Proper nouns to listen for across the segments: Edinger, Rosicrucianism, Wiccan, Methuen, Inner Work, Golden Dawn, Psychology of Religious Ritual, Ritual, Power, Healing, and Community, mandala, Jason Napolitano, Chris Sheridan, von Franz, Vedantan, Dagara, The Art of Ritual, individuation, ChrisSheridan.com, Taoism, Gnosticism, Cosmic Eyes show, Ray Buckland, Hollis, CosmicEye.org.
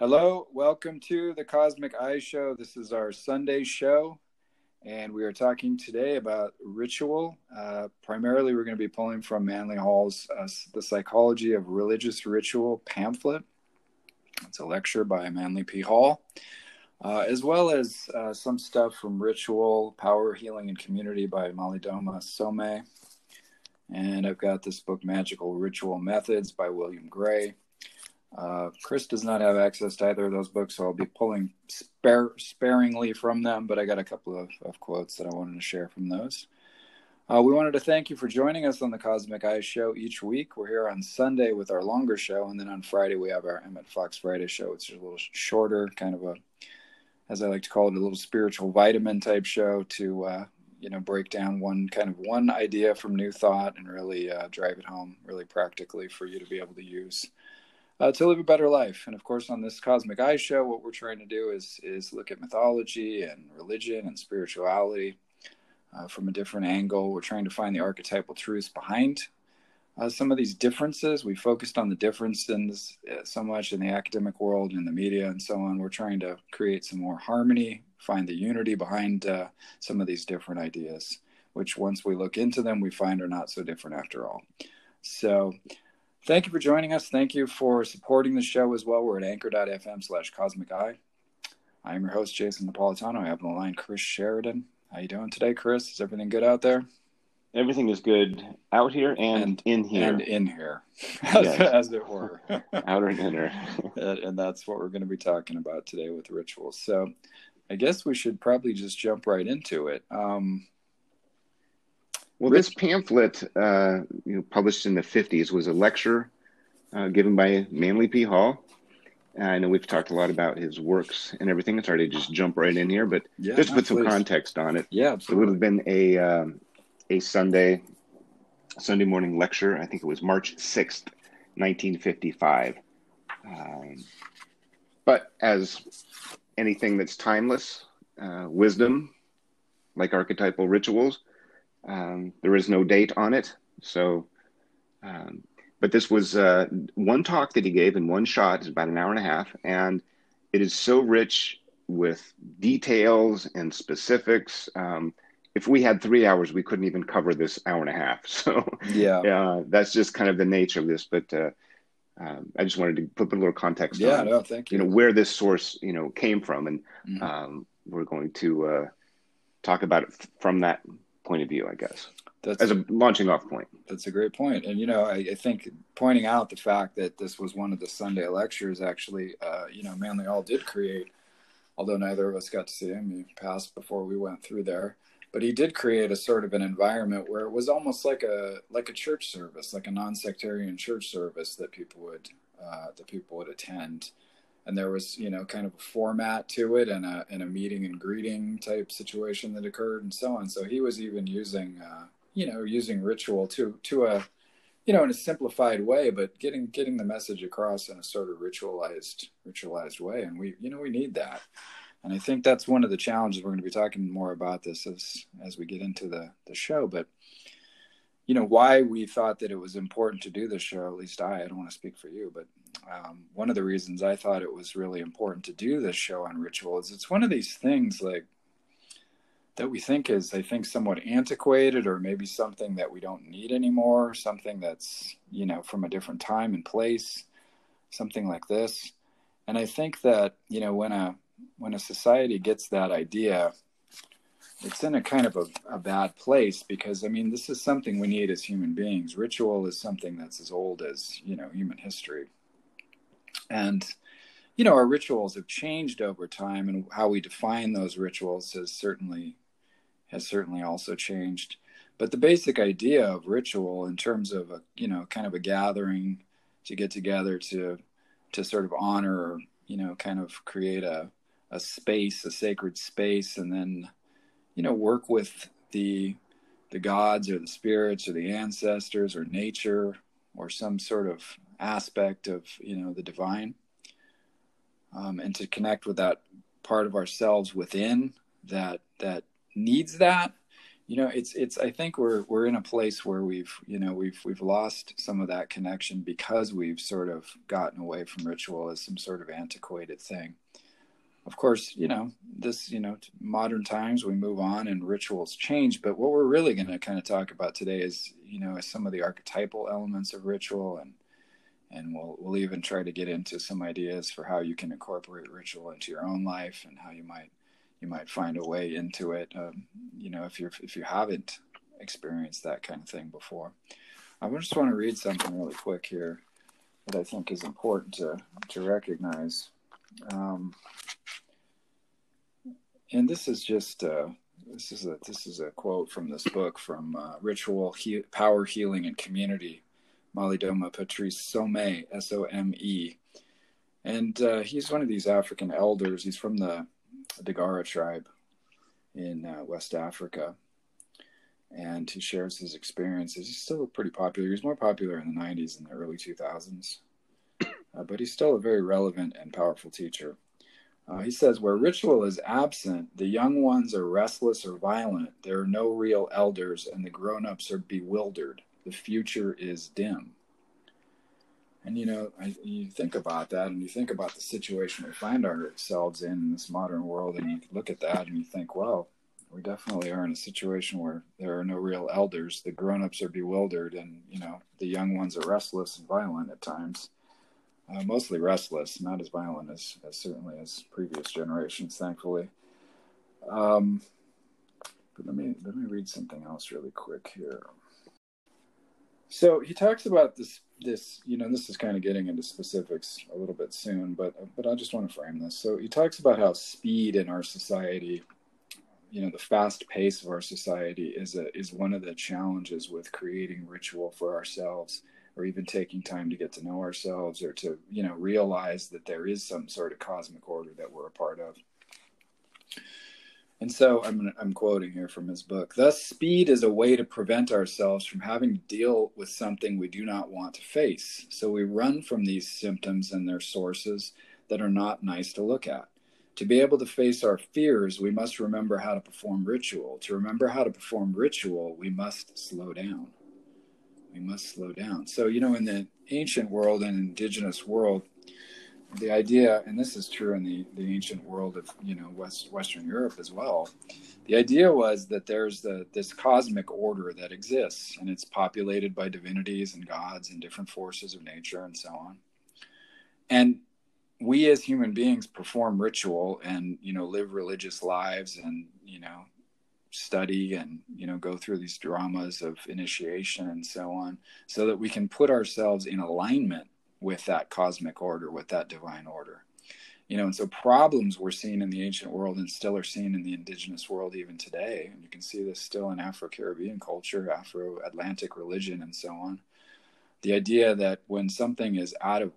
Hello, welcome to the Cosmic Eyes show. This is our Sunday show, and we are talking today about ritual. Primarily, we're going to be pulling from Manly Hall's The Psychology of Religious Ritual pamphlet. It's a lecture by Manly P. Hall, as well as some stuff from Ritual, Power, Healing, and Community by Malidoma Somé. And I've got this book, Magical Ritual Methods by William Gray. Chris does not have access to either of those books, so I'll be pulling sparingly from them, but I got a couple of quotes that I wanted to share from those. We wanted to thank you for joining us on the Cosmic Eyes show each week. We're here on Sunday with our longer show, and then on Friday we have our Emmett Fox Friday show, which is a little shorter, kind of a, as I like to call it, a little spiritual vitamin type show to, break down one idea from New Thought and really drive it home really practically for you to be able to use to live a better life. And of course, on this Cosmic Eyes show, what we're trying to do is look at mythology and religion and spirituality from a different angle. We're trying to find the archetypal truths behind some of these differences. We focused on the differences so much in the academic world and the media and so on. We're trying to create some more harmony, find the unity behind some of these different ideas, which once we look into them, we find are not so different after all. So thank you for joining us. Thank you for supporting the show as well. We're at anchor.fm/CosmicEye. I'm your host, Jason Napolitano. I have on the line Chris Sheridan. How you doing today, Chris? Is everything good out there? Everything is good out here and in here. And in here, as it were. Outer and inner. And that's what we're going to be talking about today with rituals. So I guess we should probably just jump right into it. Well, this pamphlet, published in the 50s, was a lecture given by Manly P. Hall. I know we've talked a lot about his works and everything. It's hard to just jump right in here, but just to put some context on it. Yeah, absolutely. It would have been a Sunday morning lecture. I think it was March 6th, 1955. But as anything that's timeless, wisdom, like archetypal rituals, there is no date on it. So, but this was one talk that he gave in one shot. It's about an hour and a half. And it is so rich with details and specifics. If we had 3 hours, we couldn't even cover this hour and a half. So that's just kind of the nature of this. But I just wanted to put a little context on thank you. Where this source, came from. And we're going to talk about it from that point of view, I guess, as a launching off point. That's a great point. And, I think pointing out the fact that this was one of the Sunday lectures, actually, Manly Hall did create, although neither of us got to see him. He passed before we went through there. But he did create a sort of an environment where it was almost like a church service, like a non-sectarian church service that people would attend. And there was, kind of a format to it and a meeting and greeting type situation that occurred and so on. So he was even using, using ritual to a in a simplified way, but getting the message across in a sort of ritualized way. And we need that. And I think that's one of the challenges. We're going to be talking more about this as we get into the show, but why we thought that it was important to do this show, at least I don't want to speak for you, but one of the reasons I thought it was really important to do this show on ritual is it's one of these things like that we think is, I think, somewhat antiquated, or maybe something that we don't need anymore, something that's, from a different time and place, something like this. And I think that, when a society gets that idea, it's in a kind of a bad place, because, this is something we need as human beings. Ritual is something that's as old as, human history. And, our rituals have changed over time, and how we define those rituals has certainly also changed. But the basic idea of ritual in terms of, kind of a gathering to get together to sort of honor, kind of create a space, a sacred space, and then, work with the gods or the spirits or the ancestors or nature or some sort of aspect of, the divine, and to connect with that part of ourselves within that needs that you know, it's I think we're in a place where we've lost some of that connection because we've sort of gotten away from ritual as some sort of antiquated thing. Of course, you know, this, you know, modern times, we move on and rituals change. But what we're really going to kind of talk about today is, you know, is some of the archetypal elements of ritual. And we'll even try to get into some ideas for how you can incorporate ritual into your own life and how you might find a way into it, you know, if you haven't experienced that kind of thing before. I just want to read something really quick here that I think is important to recognize. And this is just this is a quote from this book from Ritual, Power, Healing, and Community, Malidoma Somé, S-O-M-E. And he's one of these African elders. He's from the Dagara tribe in West Africa. And he shares his experiences. He's still pretty popular. He was more popular in the 90s and the early 2000s. But he's still a very relevant and powerful teacher. He says, where ritual is absent, the young ones are restless or violent. There are no real elders, and the grown-ups are bewildered. The future is dim. And, you know, you think about that, and you think about the situation we find ourselves in this modern world, and you look at that, and you think, well, we definitely are in a situation where there are no real elders. The grown-ups are bewildered, and, you know, the young ones are restless and violent at times. Mostly restless, not as violent as certainly as previous generations, thankfully. But let me read something else really quick here. So he talks about this, you know, this is kind of getting into specifics a little bit soon, but I just want to frame this. So he talks about how speed in our society, you know, the fast pace of our society is one of the challenges with creating ritual for ourselves, or even taking time to get to know ourselves, or to, you know, realize that there is some sort of cosmic order that we're a part of. And so I'm quoting here from his book. Thus, speed is a way to prevent ourselves from having to deal with something we do not want to face. So we run from these symptoms and their sources that are not nice to look at. To be able to face our fears, we must remember how to perform ritual. To remember how to perform ritual, we must slow down. We must slow down. So, you know, in the ancient world and indigenous world, the idea, and this is true in the ancient world of, you know, Western Europe as well, the idea was that there's this cosmic order that exists, and it's populated by divinities and gods and different forces of nature and so on. And we as human beings perform ritual and, you know, live religious lives and, you know, study and, you know, go through these dramas of initiation and so on, so that we can put ourselves in alignment with that cosmic order, with that divine order, you know. And so problems were seen in the ancient world and still are seen in the indigenous world even today. And you can see this still in Afro-Caribbean culture, Afro-Atlantic religion, and so on. The idea that when something is out of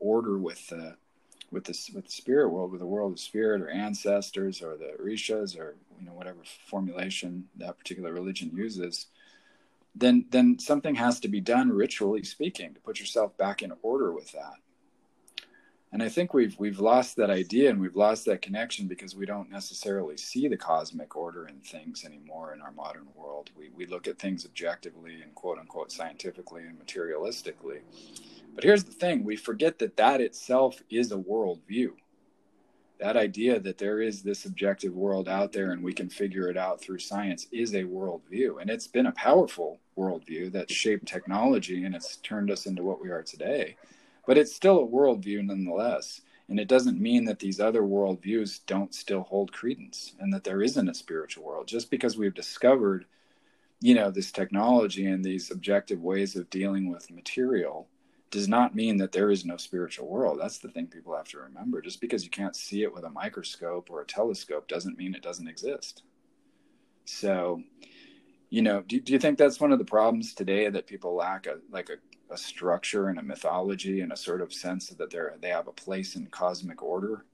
order with the spirit world, with the world of spirit or ancestors or the orishas or, you know, whatever formulation that particular religion uses, then something has to be done, ritually speaking, to put yourself back in order with that. And I think we've lost that idea, and we've lost that connection because we don't necessarily see the cosmic order in things anymore in our modern world. We look at things objectively and quote-unquote scientifically and materialistically. But here's the thing. We forget that itself is a worldview. That idea that there is this objective world out there and we can figure it out through science is a worldview. And it's been a powerful worldview that shaped technology, and it's turned us into what we are today. But it's still a worldview nonetheless. And it doesn't mean that these other worldviews don't still hold credence and that there isn't a spiritual world. Just because we've discovered, you know, this technology and these objective ways of dealing with material does not mean that there is no spiritual world. That's the thing people have to remember. Just because you can't see it with a microscope or a telescope doesn't mean it doesn't exist. So, you know, do you think that's one of the problems today, that people lack a structure and a mythology and a sort of sense that they have a place in cosmic order,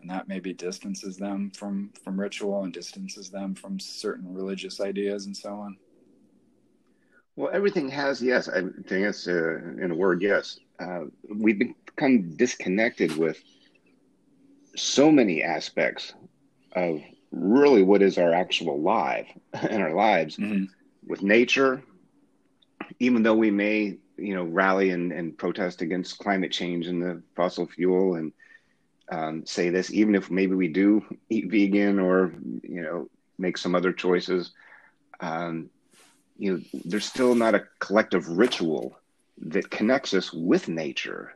and that maybe distances them from ritual and distances them from certain religious ideas and so on? Well, everything has, yes. I think it's, in a word, yes. We've become disconnected with so many aspects of really what is our actual life and our lives mm-hmm. with nature, even though we may, you know, rally and protest against climate change and the fossil fuel and say this, even if maybe we do eat vegan or, you know, make some other choices, you know, there's still not a collective ritual that connects us with nature.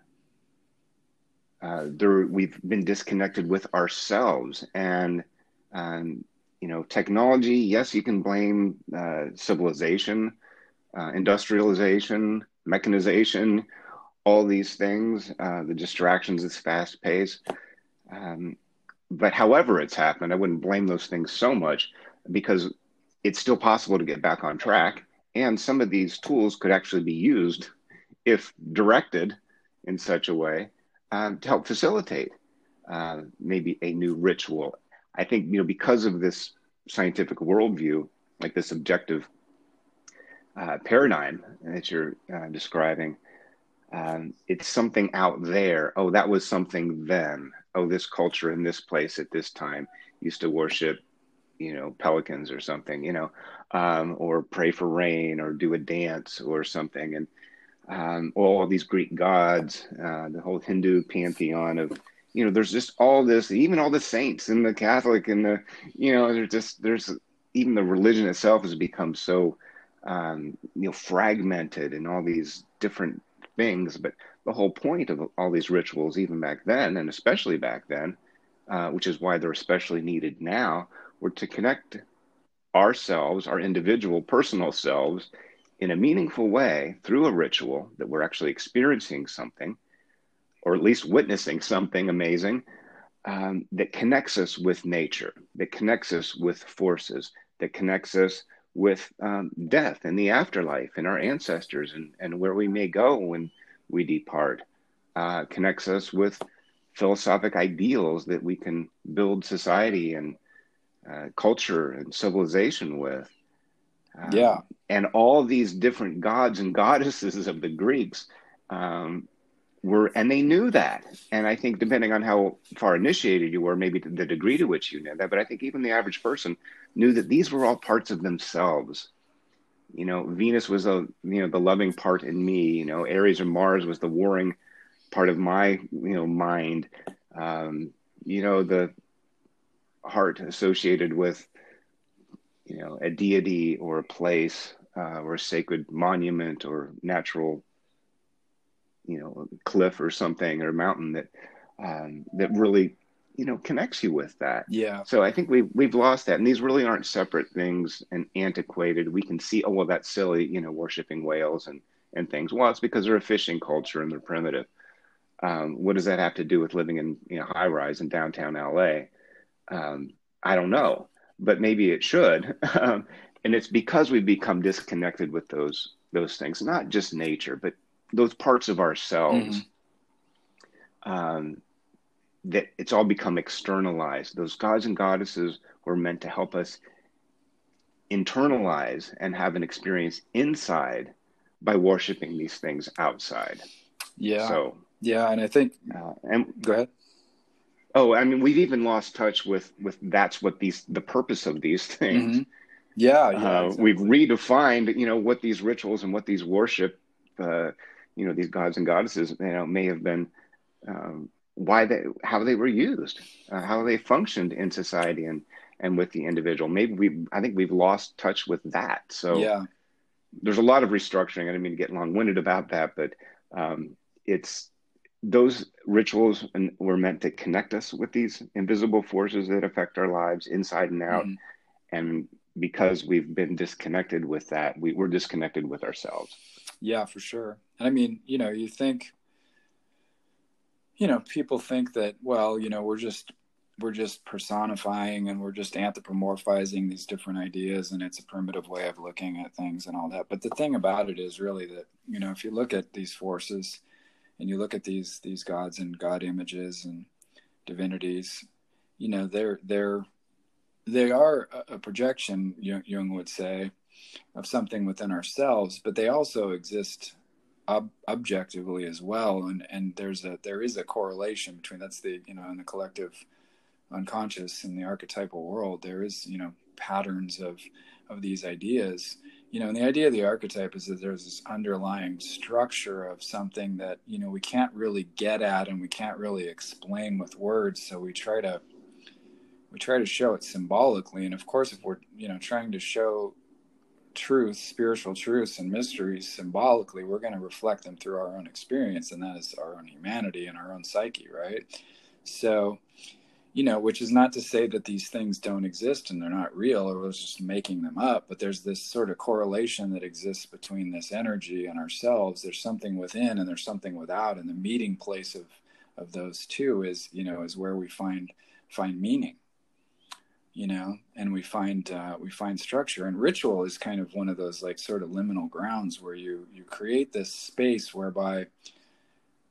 We've been disconnected with ourselves, and you know, technology. Yes, you can blame civilization, industrialization, mechanization, all these things, the distractions, this fast pace. But however it's happened, I wouldn't blame those things so much, because it's still possible to get back on track. And some of these tools could actually be used, if directed in such a way, to help facilitate maybe a new ritual. I think, you know, because of this scientific worldview, like this objective paradigm that you're describing, it's something out there. Oh, that was something then. Oh, this culture in this place at this time used to worship, you know, pelicans or something, you know, or pray for rain or do a dance or something. And all these Greek gods, the whole Hindu pantheon of, you know, there's just all this, even all the saints and the Catholic and the, you know, there's even the religion itself has become so, you know, fragmented in all these different things. But the whole point of all these rituals, even back then, and especially back then, which is why they're especially needed now, were to connect ourselves, our individual personal selves, in a meaningful way through a ritual that we're actually experiencing something, or at least witnessing something amazing, that connects us with nature, that connects us with forces, that connects us with death and the afterlife and our ancestors and where we may go when we depart, connects us with philosophic ideals that we can build society and culture and civilization with. Yeah. And all these different gods and goddesses of the Greeks and they knew that. And I think depending on how far initiated you were, maybe the degree to which you knew that, but I think even the average person knew that these were all parts of themselves. You know, Venus was the loving part in me, you know, Aries or Mars was the warring part of my, you know, mind, you know, the heart associated with, you know, a deity or a place or a sacred monument or natural, you know, cliff or something or mountain that that really, you know, connects you with that. Yeah. So I think we've lost that, and these really aren't separate things and antiquated. We can see, oh well, that's silly, you know, worshiping whales and things. Well, it's because they're a fishing culture and they're primitive. What does that have to do with living in, you know, high rise in downtown LA? I don't know, but maybe it should. And it's because we've become disconnected with those things, not just nature, but those parts of ourselves, mm-hmm. That it's all become externalized. Those gods and goddesses were meant to help us internalize and have an experience inside by worshiping these things outside. Yeah. So, yeah. And I think, go ahead. Oh, I mean, we've even lost touch with that's what the purpose of these things. Mm-hmm. Yeah, exactly. We've redefined, you know, what these rituals and what these worship, you know, these gods and goddesses, you know, may have been, how they were used, how they functioned in society and with the individual. Maybe I think we've lost touch with that. So yeah, there's a lot of restructuring. I didn't mean to get long-winded about that, but it's. Those rituals were meant to connect us with these invisible forces that affect our lives inside and out. Mm-hmm. And because we've been disconnected with that, we're disconnected with ourselves. Yeah, for sure. And I mean, you know, you think, you know, people think that, well, you know, we're just personifying and we're just anthropomorphizing these different ideas, and it's a primitive way of looking at things and all that. But the thing about it is really that, you know, if you look at these forces, and you look at these gods and god images and divinities, you know, they are a projection, Jung would say, of something within ourselves, but they also exist objectively as well. And there is a correlation between, that's the, you know, in the collective unconscious in the archetypal world, there is, patterns of these ideas, and the idea of the archetype is that there's this underlying structure of something that, we can't really get at and we can't really explain with words. So we try to show it symbolically. And of course, if we're, trying to show truth, spiritual truths and mysteries symbolically, we're going to reflect them through our own experience. And that is our own humanity and our own psyche. Right. So, which is not to say that these things don't exist and they're not real, or we're just making them up, but there's this sort of correlation that exists between this energy and ourselves. There's something within and there's something without, and the meeting place of those two is, is where we find meaning, and we find structure. And ritual is kind of one of those like sort of liminal grounds where you create this space whereby,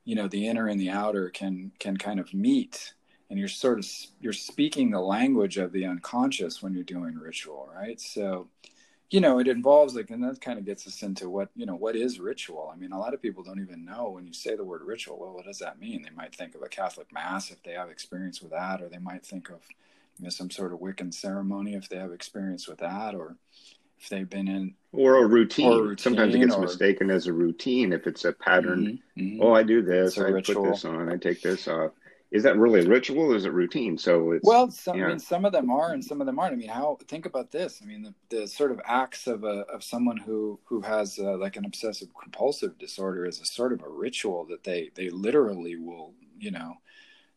the inner and the outer can kind of meet. And you're speaking the language of the unconscious when you're doing ritual, right? So, it involves and that kind of gets us into what, what is ritual? I mean, a lot of people don't even know when you say the word ritual, well, what does that mean? They might think of a Catholic mass if they have experience with that, or they might think of, some sort of Wiccan ceremony if they have experience with that, or if they've been in... Or a routine. Sometimes it gets mistaken as a routine if it's a pattern. Mm-hmm. Oh, I do this, I put this on, I take this off. Is that really ritual or is it routine? So it's I mean, some of them are and some of them aren't. I mean, think about this. I mean, the sort of acts of someone who has an obsessive compulsive disorder is a sort of a ritual that they literally will,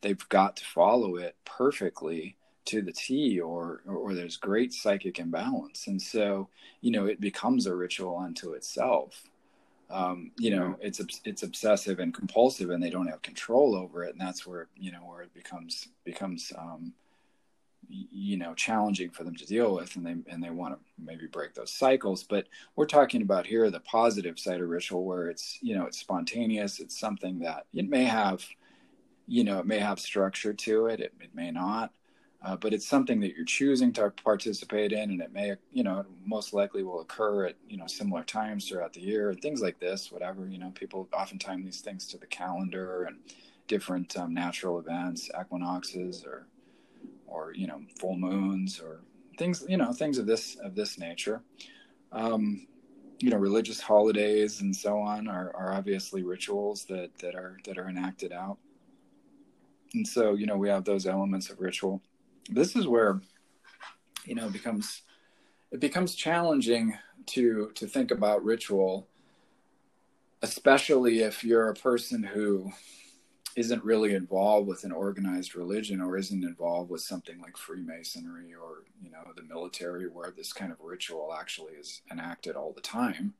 they've got to follow it perfectly to the T, or there's great psychic imbalance. And so, it becomes a ritual unto itself. It's obsessive and compulsive and they don't have control over it. And that's where, where it becomes, challenging for them to deal with. And they want to maybe break those cycles, but we're talking about here, the positive side of ritual where it's, it's spontaneous. It's something that it may have, it may have structure to it. It may not, but it's something that you're choosing to participate in, and it may, most likely will occur at, similar times throughout the year and things like this, whatever, people often time these things to the calendar and different natural events, equinoxes or, full moons or things, things of this nature. Religious holidays and so on are obviously rituals that are enacted out. And so, we have those elements of ritual. This is where, it becomes challenging to think about ritual, especially if you're a person who isn't really involved with an organized religion or isn't involved with something like Freemasonry or, the military, where this kind of ritual actually is enacted all the time,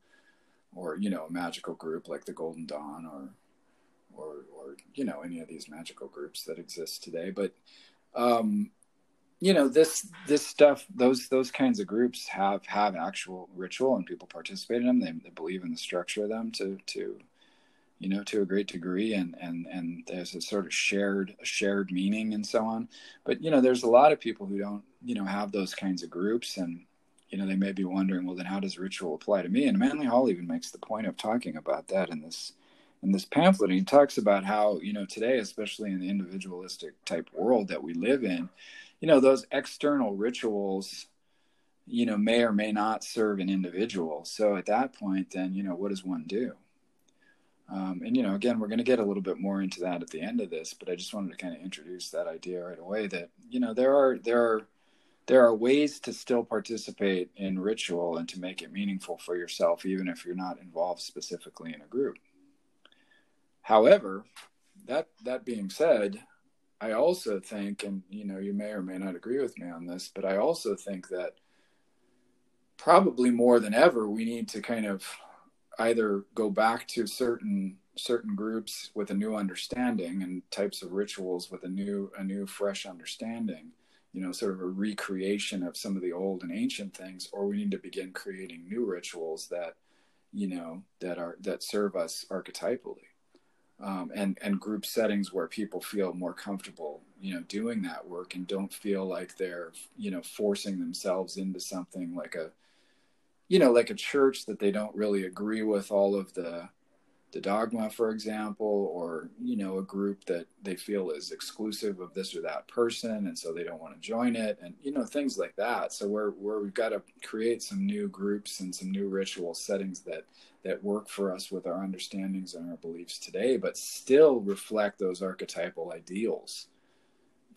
or, a magical group like the Golden Dawn or any of these magical groups that exist today. But, this stuff, those kinds of groups have actual ritual and people participate in them. They believe in the structure of them to a great degree. And there's a sort of shared meaning and so on. But, there's a lot of people who don't, have those kinds of groups, and, they may be wondering, well, then how does ritual apply to me? And Manly Hall even makes the point of talking about that in this pamphlet. And he talks about how, today, especially in the individualistic type world that we live in, those external rituals, may or may not serve an individual. So at that point, then, what does one do? Again, we're going to get a little bit more into that at the end of this, but I just wanted to kind of introduce that idea right away that, there are ways to still participate in ritual and to make it meaningful for yourself, even if you're not involved specifically in a group. However, that being said, I also think, and you may or may not agree with me on this, but I also think that probably more than ever, we need to kind of either go back to certain groups with a new understanding and types of rituals with a new fresh understanding, sort of a recreation of some of the old and ancient things, or we need to begin creating new rituals that, that serve us archetypally. And group settings where people feel more comfortable, doing that work and don't feel like they're, forcing themselves into something like a church that they don't really agree with all of the, the dogma, for example, or, you know, a group that they feel is exclusive of this or that person, and so they don't want to join it, and, you know, things like that. So we've got to create some new groups and some new ritual settings that work for us with our understandings and our beliefs today, but still reflect those archetypal ideals,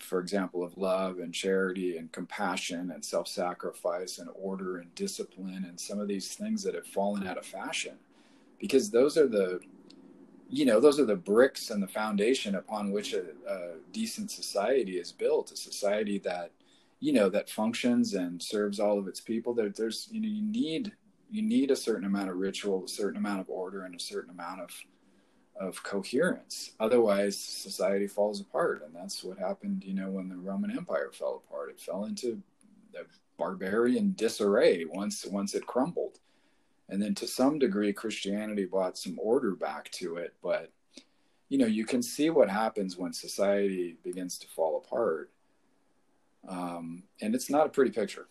for example, of love and charity and compassion and self-sacrifice and order and discipline and some of these things that have fallen out of fashion. Because those are the bricks and the foundation upon which a decent society is built, a society that, you know, that functions and serves all of its people. There's, you know, you need a certain amount of ritual, a certain amount of order, and a certain amount of coherence. Otherwise, society falls apart. And that's what happened, you know, when the Roman Empire fell apart. It fell into the barbarian disarray once it crumbled. And then to some degree, Christianity brought some order back to it. But, you know, you can see what happens when society begins to fall apart. And it's not a pretty picture.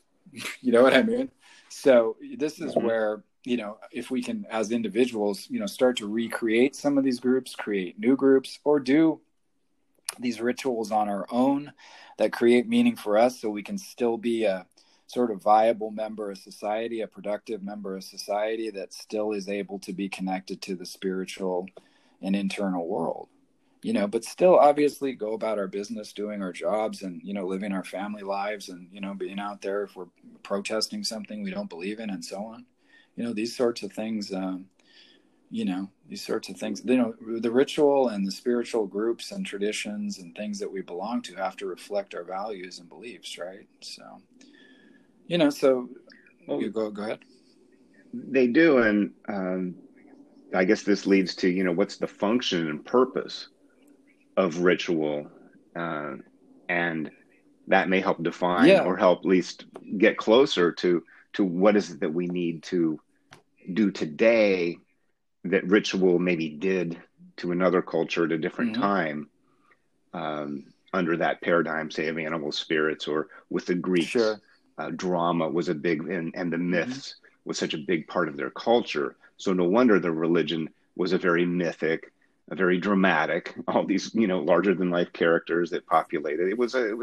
You know what I mean? So this is where, you know, if we can, as individuals, you know, start to recreate some of these groups, create new groups, or do these rituals on our own that create meaning for us so we can still be a sort of viable member of society, a productive member of society that still is able to be connected to the spiritual and internal world, you know, but still obviously go about our business, doing our jobs and, you know, living our family lives and, you know, being out there if we're protesting something we don't believe in and so on, you know, these sorts of things, you know, the ritual and the spiritual groups and traditions and things that we belong to have to reflect our values and beliefs. Right. So, you know, so you go ahead. They do. And I guess this leads to, you know, what's the function and purpose of ritual? And that may help define or help at least get closer to what is it that we need to do today that ritual maybe did to another culture at a different time under that paradigm, say, of animal spirits or with the Greeks. Sure. Drama was a big, and the myths was such a big part of their culture. So no wonder the religion was a very mythic, a very dramatic, all these, you know, larger than life characters that populated. It was a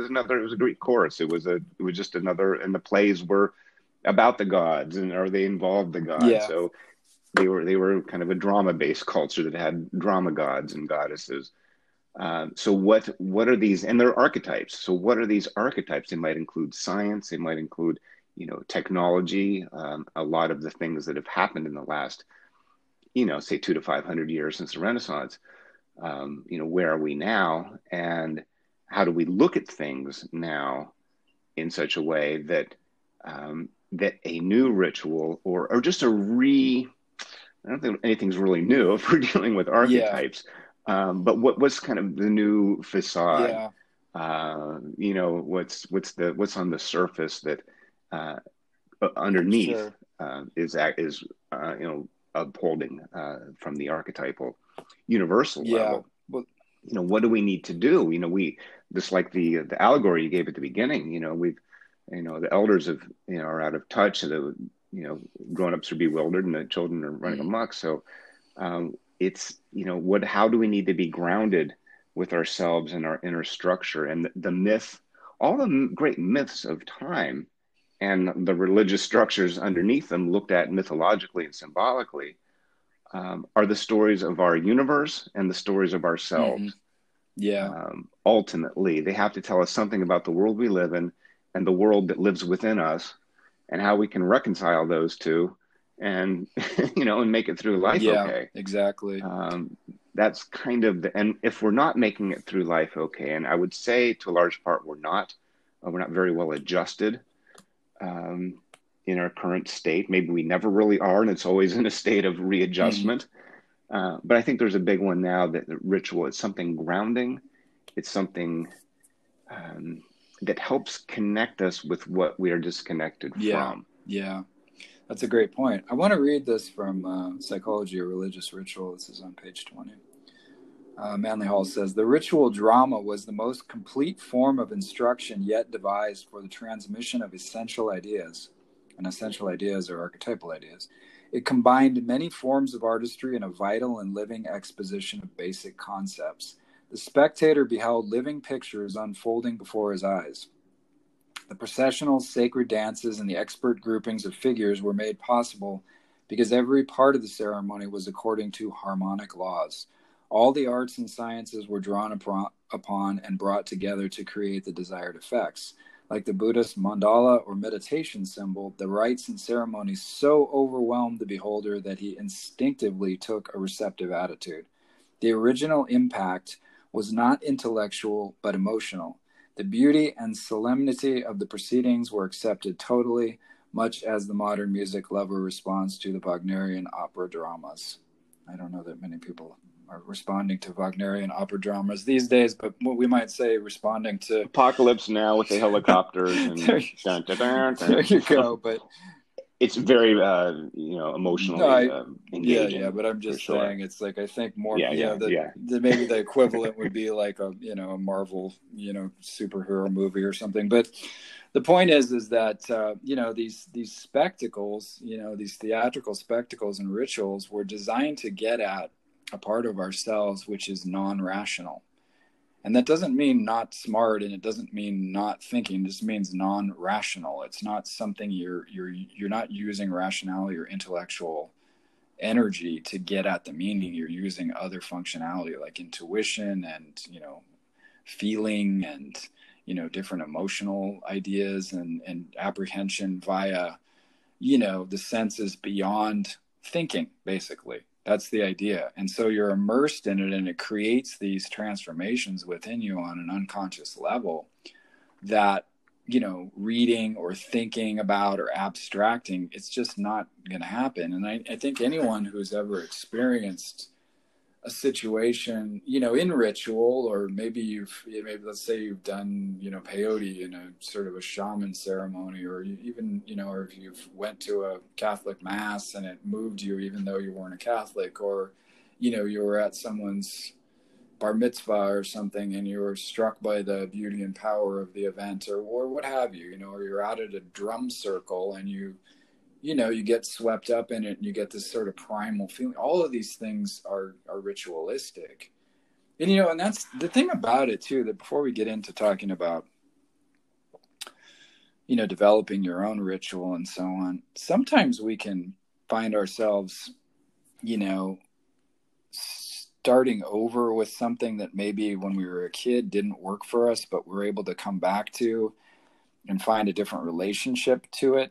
Greek chorus. It was just another, and the plays were about the gods and, or they involved the gods. Yeah. So they were kind of a drama based culture that had drama gods and goddesses. So what are these, and they're archetypes. So what are these archetypes? They might include science, they might include, you know, technology, a lot of the things that have happened in the last, you know, say 200 to 500 years since the Renaissance. You know, where are we now? And how do we look at things now in such a way that, that a new ritual or just a I don't think anything's really new if we're dealing with archetypes. Yeah. But what was kind of the new facade? Yeah. You know, what's on the surface that underneath is you know, upholding from the archetypal universal level. Well, you know, what do we need to do? You know, we just like the allegory you gave at the beginning. You know, the elders are out of touch, and the grown-ups are bewildered, and the children are running amok. So. It's, you know, how do we need to be grounded with ourselves and our inner structure and the myth, all the great myths of time and the religious structures underneath them looked at mythologically and symbolically are the stories of our universe and the stories of ourselves. Mm-hmm. Yeah. Ultimately, they have to tell us something about the world we live in and the world that lives within us and how we can reconcile those two. And, you know, and make it through life. Yeah, okay. Exactly. That's kind of and if we're not making it through life, okay. And I would say to a large part, we're not very well adjusted in our current state. Maybe we never really are. And it's always in a state of readjustment. Mm-hmm. But I think there's a big one now that the ritual is something grounding. It's something that helps connect us with what we are disconnected from. Yeah. That's a great point. I want to read this from Psychology of Religious Ritual. This is on page 20. Manly Hall says, the ritual drama was the most complete form of instruction yet devised for the transmission of essential ideas. And essential ideas are archetypal ideas. It combined many forms of artistry in a vital and living exposition of basic concepts. The spectator beheld living pictures unfolding before his eyes. The processional sacred dances and the expert groupings of figures were made possible because every part of the ceremony was according to harmonic laws. All the arts and sciences were drawn upon and brought together to create the desired effects. Like the Buddhist mandala or meditation symbol, the rites and ceremonies so overwhelmed the beholder that he instinctively took a receptive attitude. The original impact was not intellectual, but emotional. The beauty and solemnity of the proceedings were accepted totally, much as the modern music lover responds to the Wagnerian opera dramas. I don't know that many people are responding to Wagnerian opera dramas these days, but what we might say responding to Apocalypse Now with the helicopters and dun, dun, dun, dun. There you go. But it's very emotionally engaging. Yeah, but I'm just saying it's like I think more maybe the equivalent would be like a Marvel superhero movie or something. But the point is that these spectacles, these theatrical spectacles and rituals were designed to get at a part of ourselves which is non-rational. And that doesn't mean not smart, and it doesn't mean not thinking. It just means non-rational. It's not something you're not using rationality or intellectual energy to get at the meaning. You're using other functionality like intuition and feeling and different emotional ideas and apprehension via the senses beyond thinking, basically. That's the idea. And so you're immersed in it, and it creates these transformations within you on an unconscious level that, reading or thinking about or abstracting, it's just not going to happen. And I think anyone who's ever experienced a situation, in ritual, or maybe let's say you've done, peyote in a sort of a shaman ceremony, or even, or if you've went to a Catholic mass and it moved you, even though you weren't a Catholic, or, you were at someone's bar mitzvah or something and you were struck by the beauty and power of the event or what have you, or you're out at a drum circle and you get swept up in it and you get this sort of primal feeling. All of these things are ritualistic. And, and that's the thing about it too, that before we get into talking about, developing your own ritual and so on, sometimes we can find ourselves, starting over with something that maybe when we were a kid didn't work for us, but we're able to come back to and find a different relationship to it.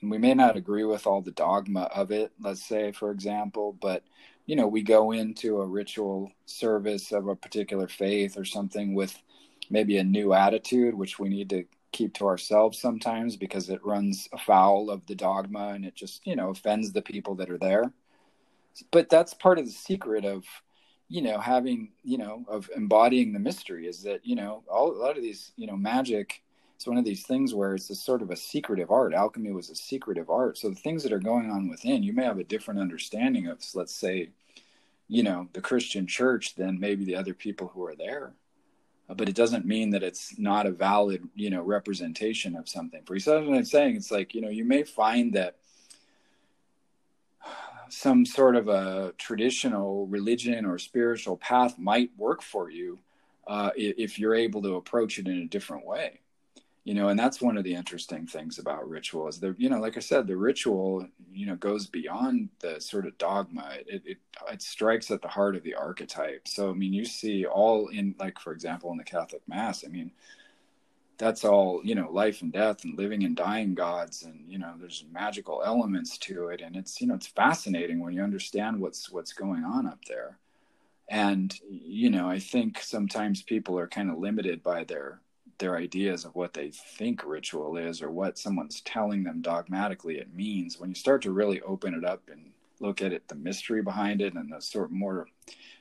And we may not agree with all the dogma of it, let's say, for example, but, we go into a ritual service of a particular faith or something with maybe a new attitude, which we need to keep to ourselves sometimes because it runs afoul of the dogma and it just, offends the people that are there. But that's part of the secret of, having, of embodying the mystery is that, a lot of these, magic. It's one of these things where it's a sort of a secretive art. Alchemy was a secretive art. So the things that are going on within, you may have a different understanding of, let's say, the Christian church than maybe the other people who are there. But it doesn't mean that it's not a valid, representation of something. For you, so that's what I'm saying. It's like, you may find that some sort of a traditional religion or spiritual path might work for you if you're able to approach it in a different way. And that's one of the interesting things about ritual is that, like I said, the ritual, goes beyond the sort of dogma. It strikes at the heart of the archetype. So, you see all in, like, for example, in the Catholic Mass, that's all, life and death and living and dying gods. And, there's magical elements to it. And it's, it's fascinating when you understand what's going on up there. And, I think sometimes people are kind of limited by their ideas of what they think ritual is or what someone's telling them dogmatically it means. When you start to really open it up and look at it, the mystery behind it and the sort of more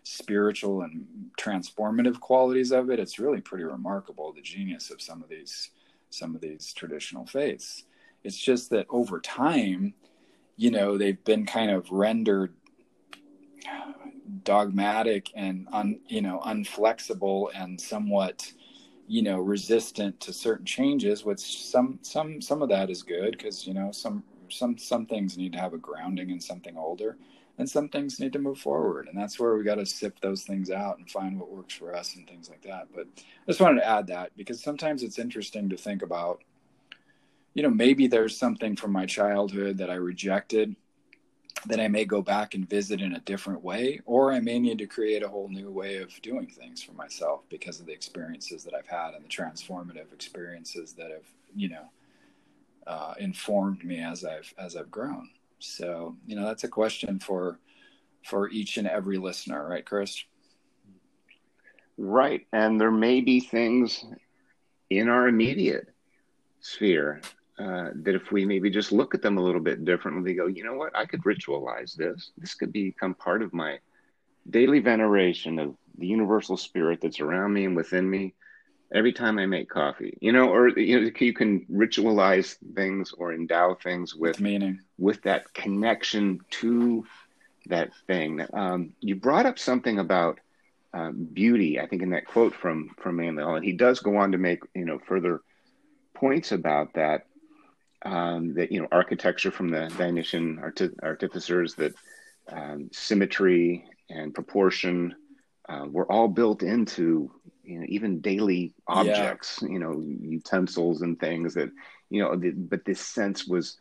spiritual and transformative qualities of it, it's really pretty remarkable, the genius of some of these traditional faiths. It's just that over time, they've been kind of rendered dogmatic and unflexible and somewhat resistant to certain changes, which some of that is good because, some things need to have a grounding in something older, and some things need to move forward. And that's where we got to sift those things out and find what works for us and things like that. But I just wanted to add that, because sometimes it's interesting to think about, you know, maybe there's something from my childhood that I rejected that I may go back and visit in a different way, or I may need to create a whole new way of doing things for myself because of the experiences that I've had and the transformative experiences that have, you know, informed me as I've grown. So, you know, that's a question for each and every listener, right, Chris? Right. And there may be things in our immediate sphere that if we maybe just look at them a little bit differently, go, you know what, I could ritualize this. This could become part of my daily veneration of the universal spirit that's around me and within me every time I make coffee, you know, or, you know, you can ritualize things or endow things with meaning, with that connection to that thing. You brought up something about beauty, I think, in that quote from Manly Hall, and he does go on to make, you know, further points about that. That, you know, architecture from the Dionysian artificers, that symmetry and proportion were all built into, you know, even daily objects, yeah, you know, utensils and things that, you know, but this sense was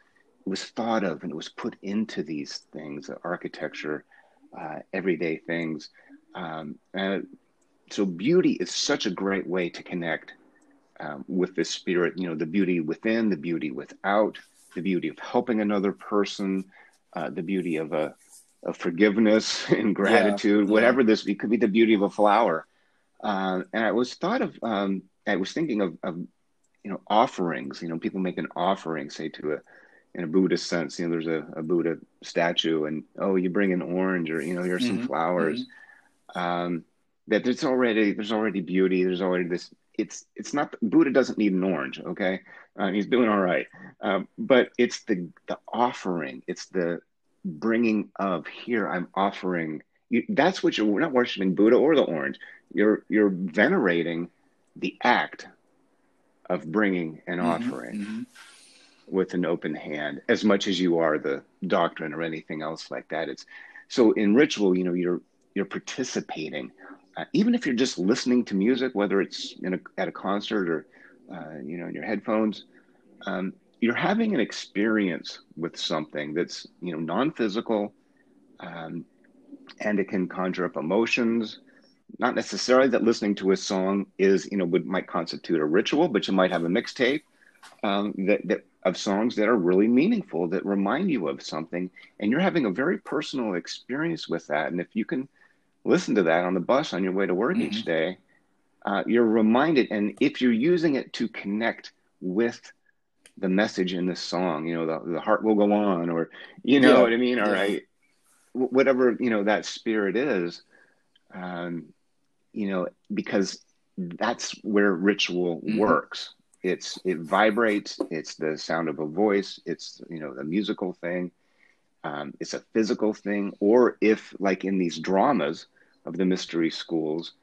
thought of and it was put into these things, the architecture, everyday things. And so beauty is such a great way to connect with the spirit, you know, the beauty within, the beauty without, the beauty of helping another person, the beauty of forgiveness and gratitude, yeah, whatever, yeah. This, it could be the beauty of a flower. And I was thinking of, you know, offerings, you know, people make an offering, say in a Buddhist sense, you know, there's a Buddha statue and, oh, you bring an orange, or, you know, here's some flowers, that there's already beauty. There's already this, It's not, Buddha doesn't need an orange, okay? He's doing all right. But it's the offering. It's the bringing of, here, I'm offering. That's what we're not worshiping Buddha or the orange. You're venerating the act of bringing an offering with an open hand, as much as you are the doctrine or anything else like that. It's so in ritual, you know, you're participating. Even if you're just listening to music, whether it's at a concert or, you know, in your headphones, you're having an experience with something that's, you know, non-physical, and it can conjure up emotions. Not necessarily that listening to a song is, you know, might constitute a ritual, but you might have a mixtape that of songs that are really meaningful, that remind you of something, and you're having a very personal experience with that. And if you can listen to that on the bus on your way to work each day, you're reminded. And if you're using it to connect with the message in the song, you know, the heart will go on, or, you know, yeah, what I mean? Yeah. All right. Whatever, you know, that spirit is, you know, because that's where ritual works. It vibrates. It's the sound of a voice. It's, you know, the musical thing. It's a physical thing, or if, like in these dramas of the mystery schools,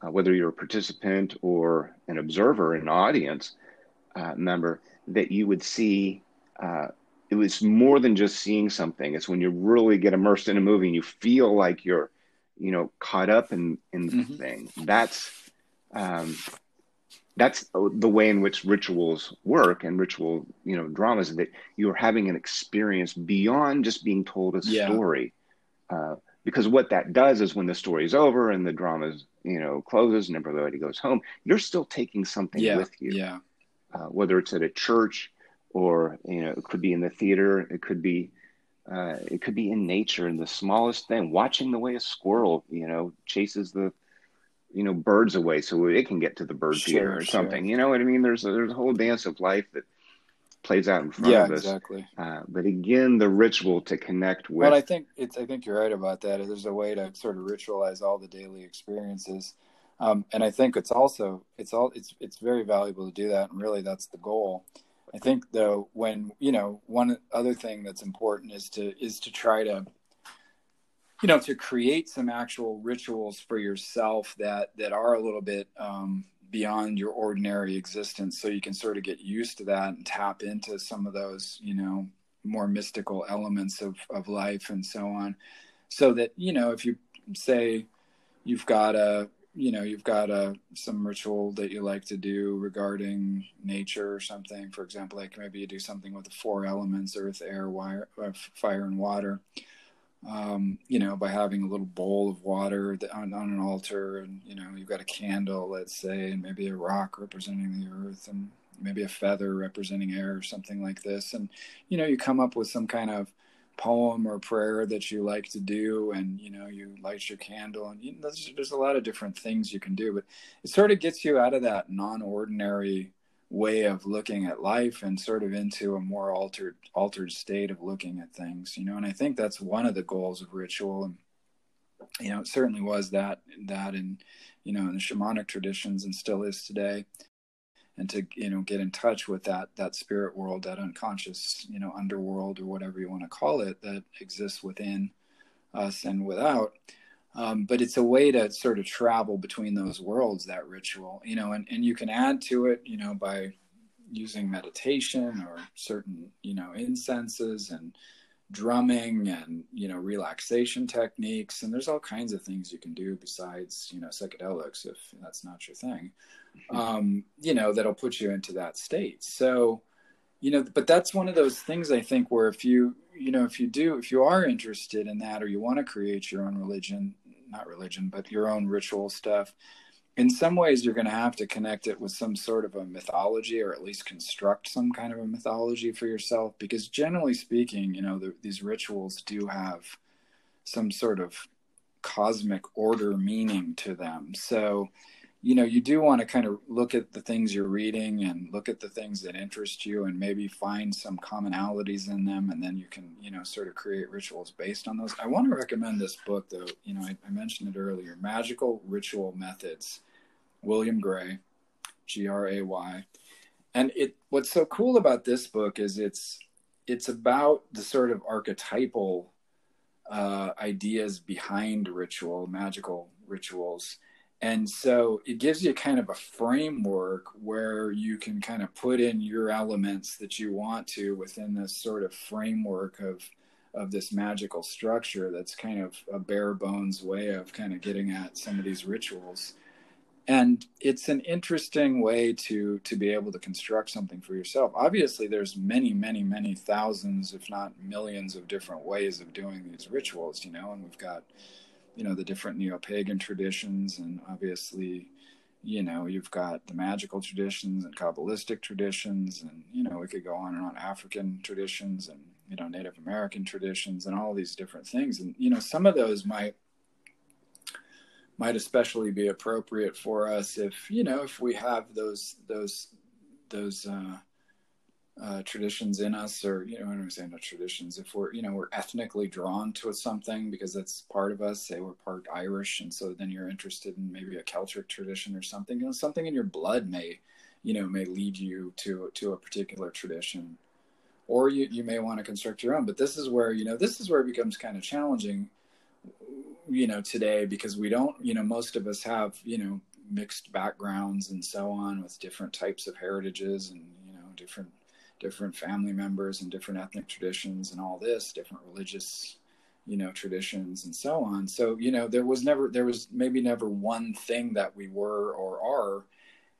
whether you're a participant or an observer, an audience member, that you would see, it was more than just seeing something. It's when you really get immersed in a movie and you feel like you're, you know, caught up in the thing. That's the way in which rituals work, and ritual, you know, dramas, that you're having an experience beyond just being told a story. Because what that does is, when the story is over and the drama's, you know, closes and everybody goes home, you're still taking something with you. Yeah. Whether it's at a church, or, you know, it could be in the theater, it could be in nature, in the smallest thing, watching the way a squirrel, you know, chases the, you know, birds away so it can get to the bird feeder or something. You know what I mean? There's a whole dance of life that plays out in front of us. Yeah, exactly. But again, the ritual to connect with. Well, I think you're right about that. There's a way to sort of ritualize all the daily experiences, and I think it's very valuable to do that, and really that's the goal. I think, though, when, you know, one other thing that's important is to try to, you know, to create some actual rituals for yourself that are a little bit beyond your ordinary existence, so you can sort of get used to that and tap into some of those, you know, more mystical elements of life and so on. So that, you know, if you say you've got a, you know, you've got a, some ritual that you like to do regarding nature or something, for example, like maybe you do something with the four elements, earth, air, fire, and water, you know, by having a little bowl of water on an altar, and, you know, you've got a candle, let's say, and maybe a rock representing the earth, and maybe a feather representing air or something like this. And, you know, you come up with some kind of poem or prayer that you like to do, and, you know, you light your candle, and you know, there's a lot of different things you can do, but it sort of gets you out of that non-ordinary way of looking at life and sort of into a more altered state of looking at things, you know. And I think that's one of the goals of ritual, and, you know, it certainly was that in, you know, in the shamanic traditions, and still is today. And to, you know, get in touch with that spirit world, that unconscious, you know, underworld, or whatever you want to call it, that exists within us and without. But it's a way to sort of travel between those worlds, that ritual, you know, and you can add to it, you know, by using meditation or certain, you know, incenses and drumming and, you know, relaxation techniques. And there's all kinds of things you can do besides, you know, psychedelics, if that's not your thing, you know, that'll put you into that state. So, you know, but that's one of those things, I think, where if you are interested in that, or you want to create your own your own ritual stuff, in some ways you're going to have to connect it with some sort of a mythology, or at least construct some kind of a mythology for yourself, because generally speaking, you know, these rituals do have some sort of cosmic order meaning to them. So, you know, you do want to kind of look at the things you're reading and look at the things that interest you, and maybe find some commonalities in them. And then you can, you know, sort of create rituals based on those. I want to recommend this book, though. You know, I mentioned it earlier, Magical Ritual Methods, William Gray, Gray. And what's so cool about this book is it's about the sort of archetypal ideas behind ritual, magical rituals. And so it gives you kind of a framework where you can kind of put in your elements that you want to within this sort of framework of this magical structure that's kind of a bare bones way of kind of getting at some of these rituals. And it's an interesting way to be able to construct something for yourself. Obviously, there's many, many, many thousands, if not millions, of different ways of doing these rituals, you know, and we've got, you know, the different neo-pagan traditions, and obviously, you know, you've got the magical traditions and Kabbalistic traditions, and, you know, we could go on and on, African traditions and, you know, Native American traditions and all these different things. And, you know, some of those might especially be appropriate for us if, you know, if we have those traditions in us, or, you know, I don't understand the traditions, if we're, you know, we're ethnically drawn to something because that's part of us, say we're part Irish, and so then you're interested in maybe a Celtic tradition or something, you know, something in your blood may lead you to a particular tradition, or you may want to construct your own. But this is where it becomes kind of challenging, you know, today, because we don't, you know, most of us have, you know, mixed backgrounds and so on, with different types of heritages, and, you know, different family members and different ethnic traditions and all this, different religious, you know, traditions and so on. So, you know, there was maybe never one thing that we were or are.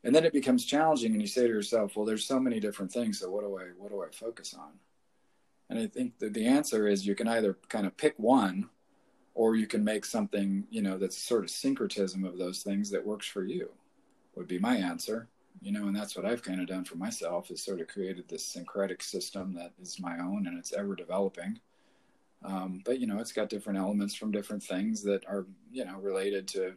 And then it becomes challenging, and you say to yourself, well, there's so many different things, so what do I focus on? And I think that the answer is you can either kind of pick one, or you can make something, you know, that's sort of syncretism of those things that works for you, would be my answer. You know, and that's what I've kind of done for myself, is sort of created this syncretic system that is my own, and it's ever developing. But, you know, it's got different elements from different things that are, you know, related to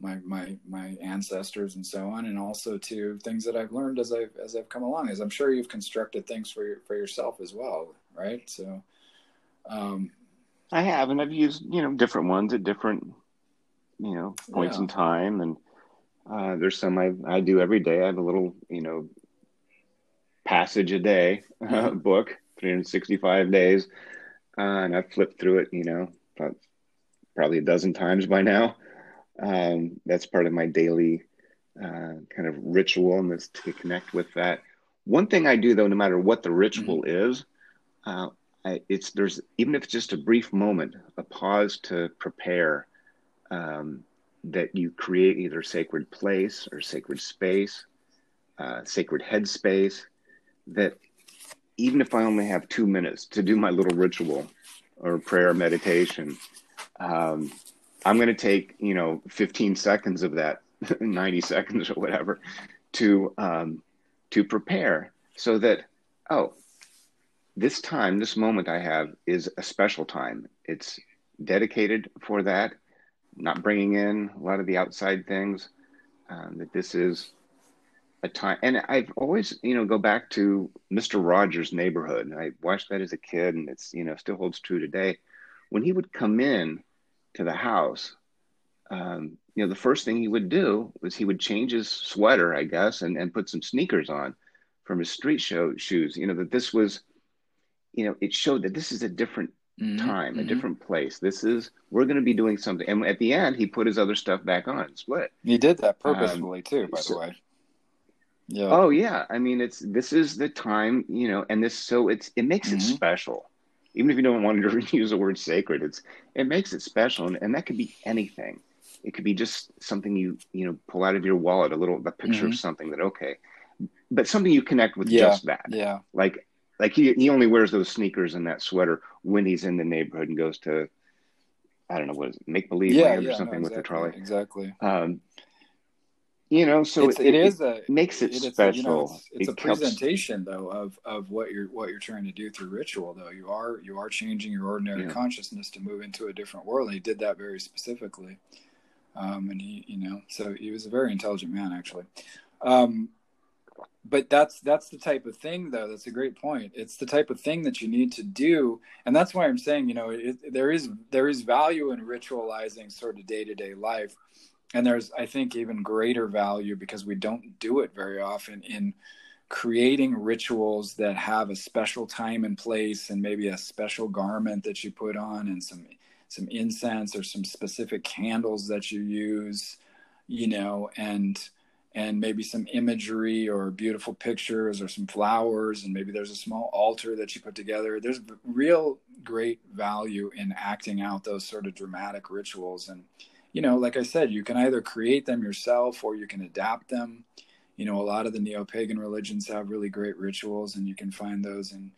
my ancestors and so on, and also to things that I've learned as I've come along, as I'm sure you've constructed things for yourself as well. Right. So. I have, and I've used, you know, different ones at different, you know, points in time. And, there's some I do every day. I have a little, you know, passage a day book, 365 days. And I've flipped through it, you know, probably a dozen times by now. That's part of my daily kind of ritual, and that's to connect with that. One thing I do, though, no matter what the ritual is, there's even if it's just a brief moment, a pause to prepare, that you create either sacred place or sacred space, sacred headspace, that even if I only have 2 minutes to do my little ritual or prayer meditation, I'm going to take, 15 seconds of that, 90 seconds or whatever, to prepare so that, this time, this moment I have is a special time. It's dedicated for that, not bringing in a lot of the outside things, that this is a time. And I've always, go back to Mr. Rogers' Neighborhood. And I watched that as a kid, and it's, still holds true today. When he would come in to the house, the first thing he would do was he would change his sweater, I guess, and put some sneakers on from his street shoes, that this was, it showed that this is a different time, a different place. This is, we're going to be doing something. And at the end, he put his other stuff back on and split. He did that purposefully too, by the way. Yeah. Oh yeah. I mean, this is the time, and this, so it makes it special. Even if you don't want to use the word sacred, it makes it special. And that could be anything. It could be just something you pull out of your wallet, a picture of something that, but something you connect with just that. Yeah. Like he only wears those sneakers and that sweater when he's in the neighborhood and goes to, I don't know, what is it, make-believe land or something, with the trolley. Exactly. So it makes it special. It's a presentation, though, of what you're trying to do through ritual. Though you are changing your ordinary consciousness to move into a different world. He did that very specifically, and he, so he was a very intelligent man, actually. But that's the type of thing, though. That's a great point. It's the type of thing that you need to do, and that's why I'm saying, there is value in ritualizing sort of day-to-day life. And there's, I think, even greater value, because we don't do it very often, in creating rituals that have a special time and place, and maybe a special garment that you put on, and some incense or some specific candles that you use, and maybe some imagery or beautiful pictures or some flowers. And maybe there's a small altar that you put together. There's real great value in acting out those sort of dramatic rituals. And like I said, you can either create them yourself or you can adapt them. A lot of the neo-pagan religions have really great rituals, and you can find those in,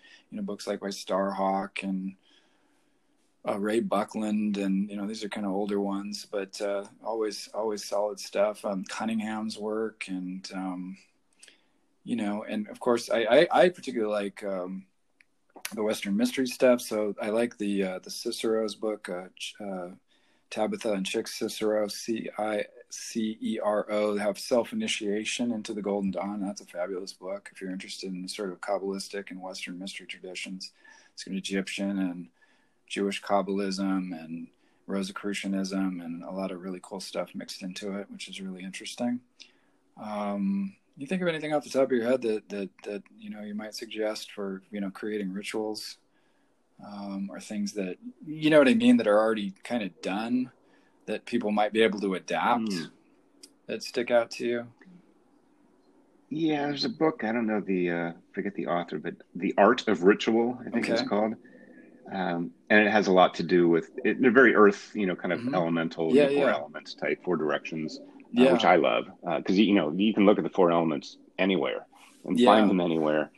books like by Starhawk and Ray Buckland. And, these are kind of older ones, but always solid stuff. Cunningham's work, and, and of course, I particularly like the Western mystery stuff. So I like the Cicero's book, Tabitha and Chick Cicero, Cicero, have Self-Initiation into the Golden Dawn. That's a fabulous book if you're interested in sort of Kabbalistic and Western mystery traditions. It's an Egyptian and Jewish Kabbalism and Rosicrucianism and a lot of really cool stuff mixed into it, which is really interesting. You think of anything off the top of your head that you might suggest for creating rituals? Or things that, that are already kind of done, that people might be able to adapt, that stick out to you? Yeah, there's a book, I don't know forget the author, but The Art of Ritual, I think it's called. And it has a lot to do with, they're very earth, kind of elemental, four elements type, four directions, which I love. Because, you can look at the four elements anywhere and find them anywhere.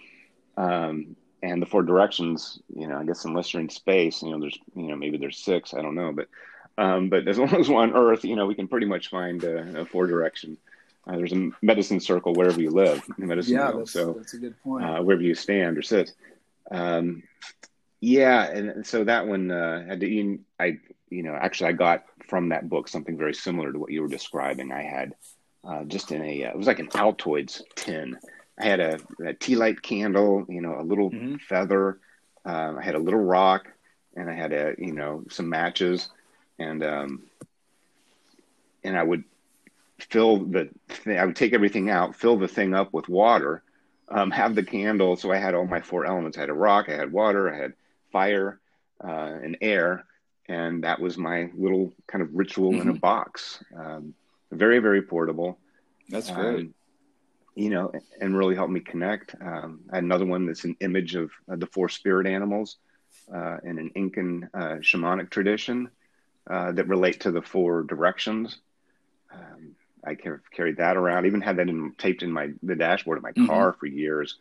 And the four directions, I guess unless you're in space, there's, maybe there's six, I don't know. But as long as we're on Earth, we can pretty much find a four direction. There's a medicine circle wherever you live. That's a good point. Wherever you stand or sit. And so that one, I got from that book something very similar to what you were describing. I had just in it was like an Altoids tin. I had a tea light candle, a little feather. I had a little rock, and I had some matches, and I would take everything out, fill the thing up with water, have the candle. So I had all my four elements. I had a rock, I had water, I had fire, and air, and that was my little kind of ritual in a box. Very, very portable. That's great. you know, and really helped me connect. Another one that's an image of the four spirit animals in an Incan shamanic tradition that relate to the four directions. I carried that around, even had that taped in the dashboard of my car for years.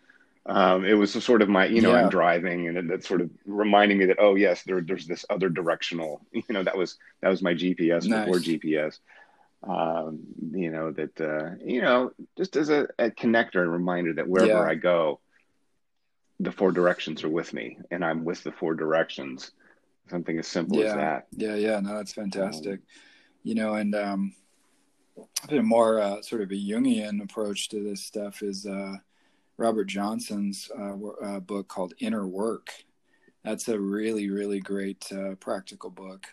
It was sort of my, you know, I'm driving, and that sort of reminding me that, oh yes, there's this other directional, you know, that was my GPS before GPS, you know, that, you know, just as a connector and reminder that wherever I go, the four directions are with me and I'm with the four directions. Something as simple as that. No, that's fantastic. You know, and, a bit more sort of a Jungian approach to this stuff is Robert Johnson's book called Inner Work. That's a really, really great practical book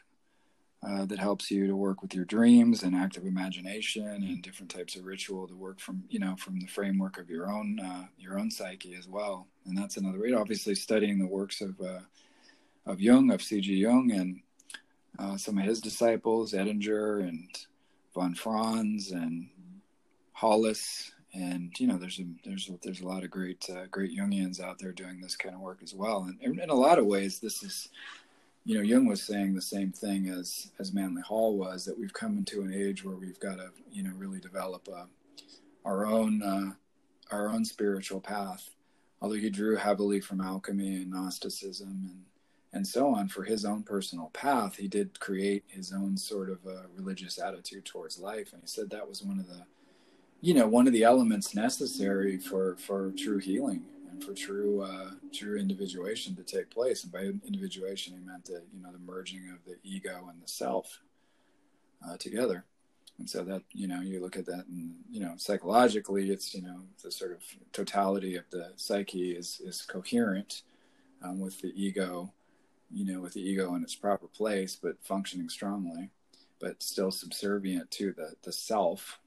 that helps you to work with your dreams and active imagination and different types of ritual to work from, you know, from the framework of your own psyche as well. And that's another way, obviously, studying the works of Jung, of C.G. Jung, and some of his disciples, Edinger and von Franz and Hollis, and you know, there's a lot of great Jungians out there doing this kind of work as well. And in a lot of ways, this is, you know, Jung was saying the same thing as Manly Hall was, that we've come into an age where we've got to, you know, really develop our own spiritual path. Although he drew heavily from alchemy and Gnosticism and so on for his own personal path, he did create his own sort of a religious attitude towards life. And he said that was one of the, you know, one of the elements necessary for true healing and for true individuation to take place. And by individuation, he meant that, you know, the merging of the ego and the self together. And so that, you know, you look at that and, you know, psychologically, it's, you know, the sort of totality of the psyche is coherent with the ego, you know, with the ego in its proper place, but functioning strongly, but still subservient to the self,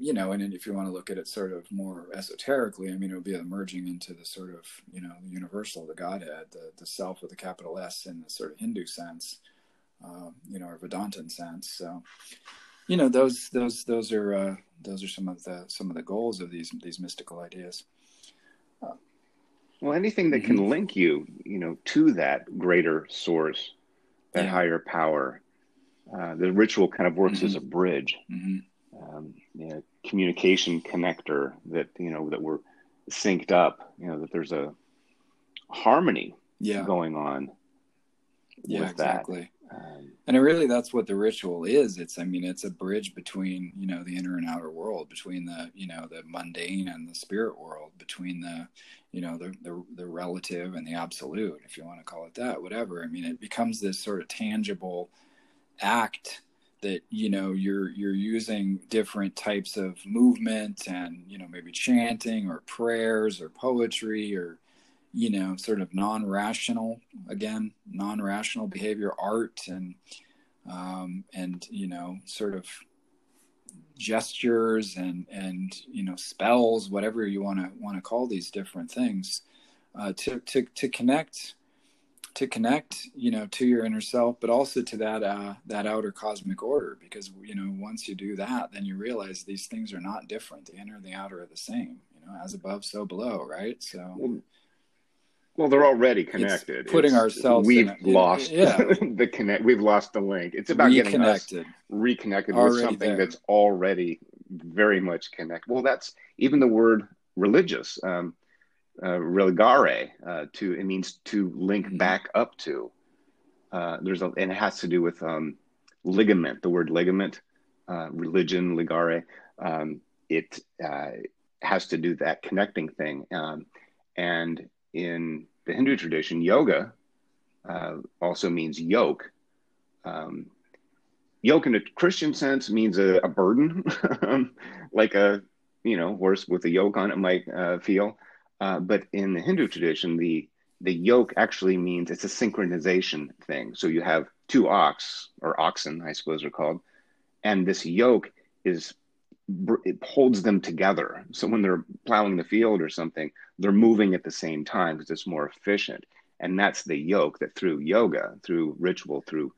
you know, and if you want to look at it sort of more esoterically, I mean, it would be a merging into the sort of, you know, the universal, the Godhead, the self with a capital S in the sort of Hindu sense, you know, or Vedantan sense. So, you know, those are some of the goals of these mystical ideas. Well, anything that can link you, you know, to that greater source, that higher power, the ritual kind of works as a bridge, you know, communication connector that, you know, that we're synced up, you know, that there's a harmony going on. Yeah, exactly. That. And really, that's what the ritual is. It's a bridge between, you know, the inner and outer world, between the, you know, the mundane and the spirit world, between the, you know, the relative and the absolute, if you want to call it that, whatever. I mean, it becomes this sort of tangible act that, you know, you're using different types of movement and, you know, maybe chanting or prayers or poetry or, you know, sort of non-rational behavior, art and, you know, sort of gestures and you know, spells, whatever you want to call these different things, to connect you know, to your inner self, but also to that outer cosmic order. Because, you know, once you do that, then you realize these things are not different. The inner and the outer are the same, you know, as above so below, right? So well, they're already connected. We've lost the link. It's about getting us reconnected with something that's already very much connected. Well, that's even the word religious, religare, it means to link back up to. And it has to do with ligament. The word ligament, religion, ligare. It has to do that connecting thing, and in the Hindu tradition, yoga also means yoke. Yoke in a Christian sense means a burden, like a, you know, horse with a yoke on it might feel. But in the Hindu tradition, the yoke actually means it's a synchronization thing. So you have two oxen, I suppose they're called, and this yoke it holds them together. So when they're plowing the field or something, they're moving at the same time because it's more efficient. And that's the yoke that through yoga, through ritual, through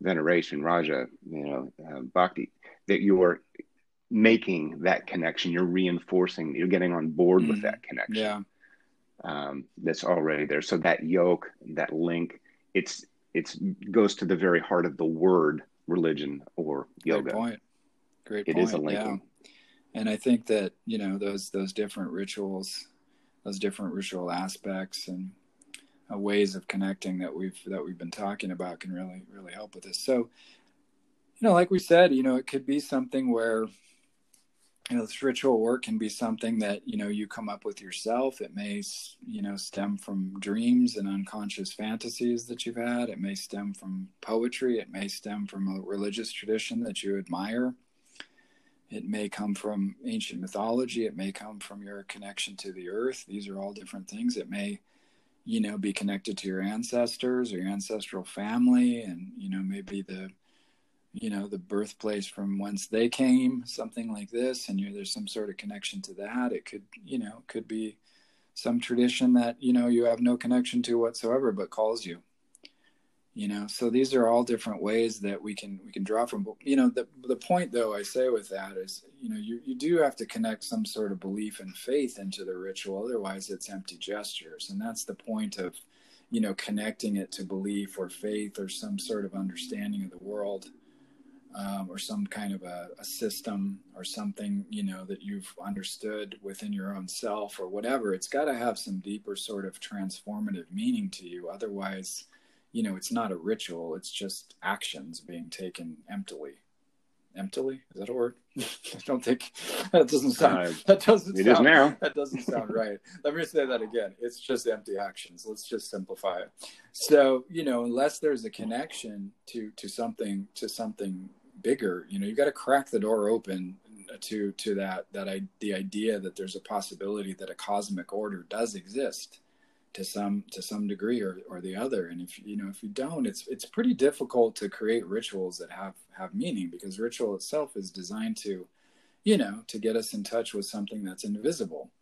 veneration, raja, you know, bhakti, that you're making that connection, you're reinforcing, you're getting on board with that connection that's already there. So that yoke, that link, it's goes to the very heart of the word religion or yoga. Great point. It is a linking. Yeah. And I think that, you know, those different rituals, those different ritual aspects and ways of connecting that we've been talking about can really, really help with this. So, you know, like we said, you know, it could be something where, you know, this ritual work can be something that, you know, you come up with yourself. It may, you know, stem from dreams and unconscious fantasies that you've had. It may stem from poetry. It may stem from a religious tradition that you admire. It may come from ancient mythology. It may come from your connection to the earth. These are all different things. It may, you know, be connected to your ancestors or your ancestral family, and, you know, maybe the birthplace from whence they came, something like this. And there's some sort of connection to that. It could, you know, could be some tradition that, you know, you have no connection to whatsoever, but calls you, you know. So these are all different ways that we can draw from. But, you know, the point though I say with that is, you know, you do have to connect some sort of belief and faith into the ritual. Otherwise it's empty gestures. And that's the point of, you know, connecting it to belief or faith or some sort of understanding of the world. Or some kind of a system or something, you know, that you've understood within your own self or whatever. It's got to have some deeper sort of transformative meaning to you. Otherwise, you know, it's not a ritual. It's just actions being taken emptily. Emptily? Is that a word? I don't think that doesn't sound right. Let me say that again. It's just empty actions. Let's just simplify it. So, you know, unless there's a connection to something bigger, you know, you got to crack the door open to the idea that there's a possibility that a cosmic order does exist to some degree or the other. And if, you know, if you don't, it's pretty difficult to create rituals that have meaning, because ritual itself is designed to, you know, to get us in touch with something that's invisible.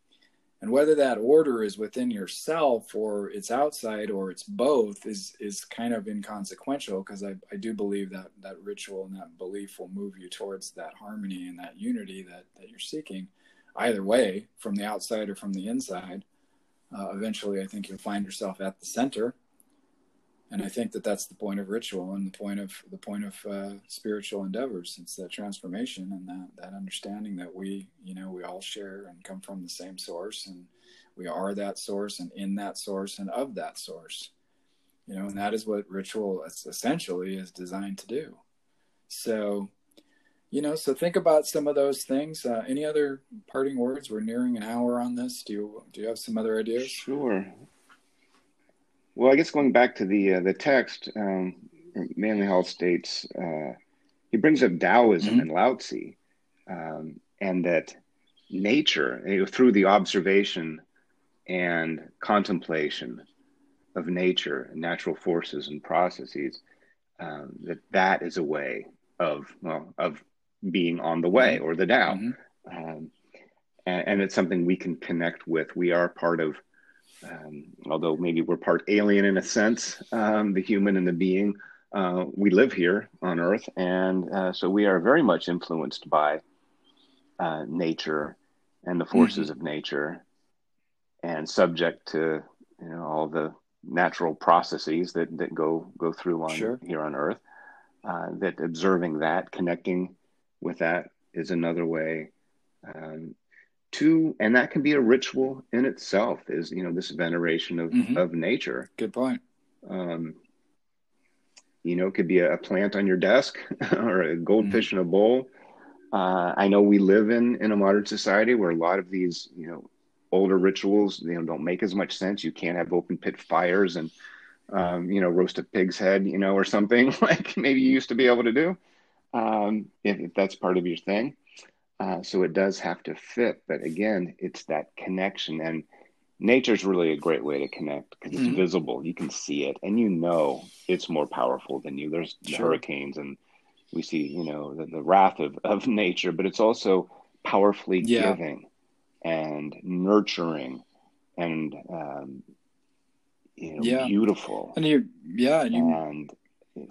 And whether that order is within yourself or it's outside or it's both is kind of inconsequential, because I do believe that ritual and that belief will move you towards that harmony and that unity that you're seeking. Either way, from the outside or from the inside, eventually I think you'll find yourself at the center. And I think that that's the point of ritual and the point of spiritual endeavors. It's that transformation and that understanding that we, you know, we all share and come from the same source, and we are that source and in that source and of that source, you know. And that is what ritual essentially is designed to do. So, you know, so think about some of those things. Any other parting words? We're nearing an hour on this. Do you have some other ideas? Sure. Well, I guess going back to the text, Manly Hall states, he brings up Taoism and Laozi, and that nature, you know, through the observation and contemplation of nature and natural forces and processes, that is a way of being on the way, or the Tao. And it's something we can connect with. We are part of, although maybe we're part alien in a sense, the human and the being. We live here on Earth, and so we are very much influenced by nature and the forces of nature, and subject to, you know, all the natural processes that go through on here on Earth. That observing that, connecting with that, is another way and that can be a ritual in itself, is, you know, this veneration of nature. Good point. You know, it could be a plant on your desk or a goldfish in a bowl. I know we live in a modern society where a lot of these, you know, older rituals, you know, don't make as much sense. You can't have open pit fires and, you know, roast a pig's head, you know, or something like maybe you used to be able to do, if that's part of your thing. So it does have to fit. But again, it's that connection. And nature's really a great way to connect, because it's visible. You can see it, and you know it's more powerful than you. There's hurricanes, and we see, you know, the wrath of nature, but it's also powerfully giving and nurturing and, you know, beautiful. And you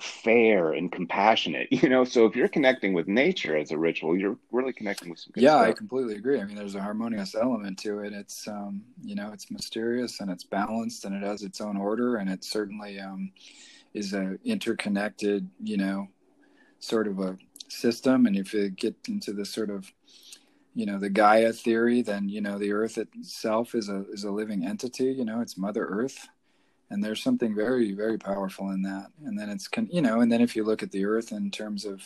fair and compassionate, you know? So if you're connecting with nature as a ritual, you're really connecting with some good stuff. I completely agree. I mean, there's a harmonious element to it. It's, you know, it's mysterious and it's balanced and it has its own order. And it certainly is a interconnected, you know, sort of a system. And if you get into this sort of, you know, the Gaia theory, then, you know, the earth itself is a living entity, you know, it's Mother Earth. And there's something very, very powerful in that. And then it's, you know, and then if you look at the earth in terms of,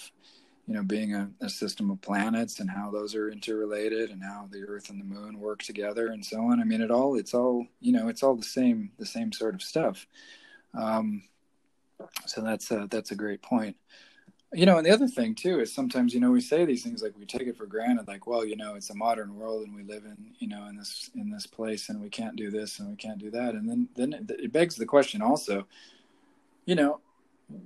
you know, being a system of planets and how those are interrelated and how the earth and the moon work together and so on. I mean, it's all, you know, it's all the same sort of stuff. So that's a great point. You know, and the other thing, too, is sometimes, you know, we say these things like we take it for granted, like, well, you know, it's a modern world and we live in, you know, in this place and we can't do this and we can't do that. And then it begs the question also, you know,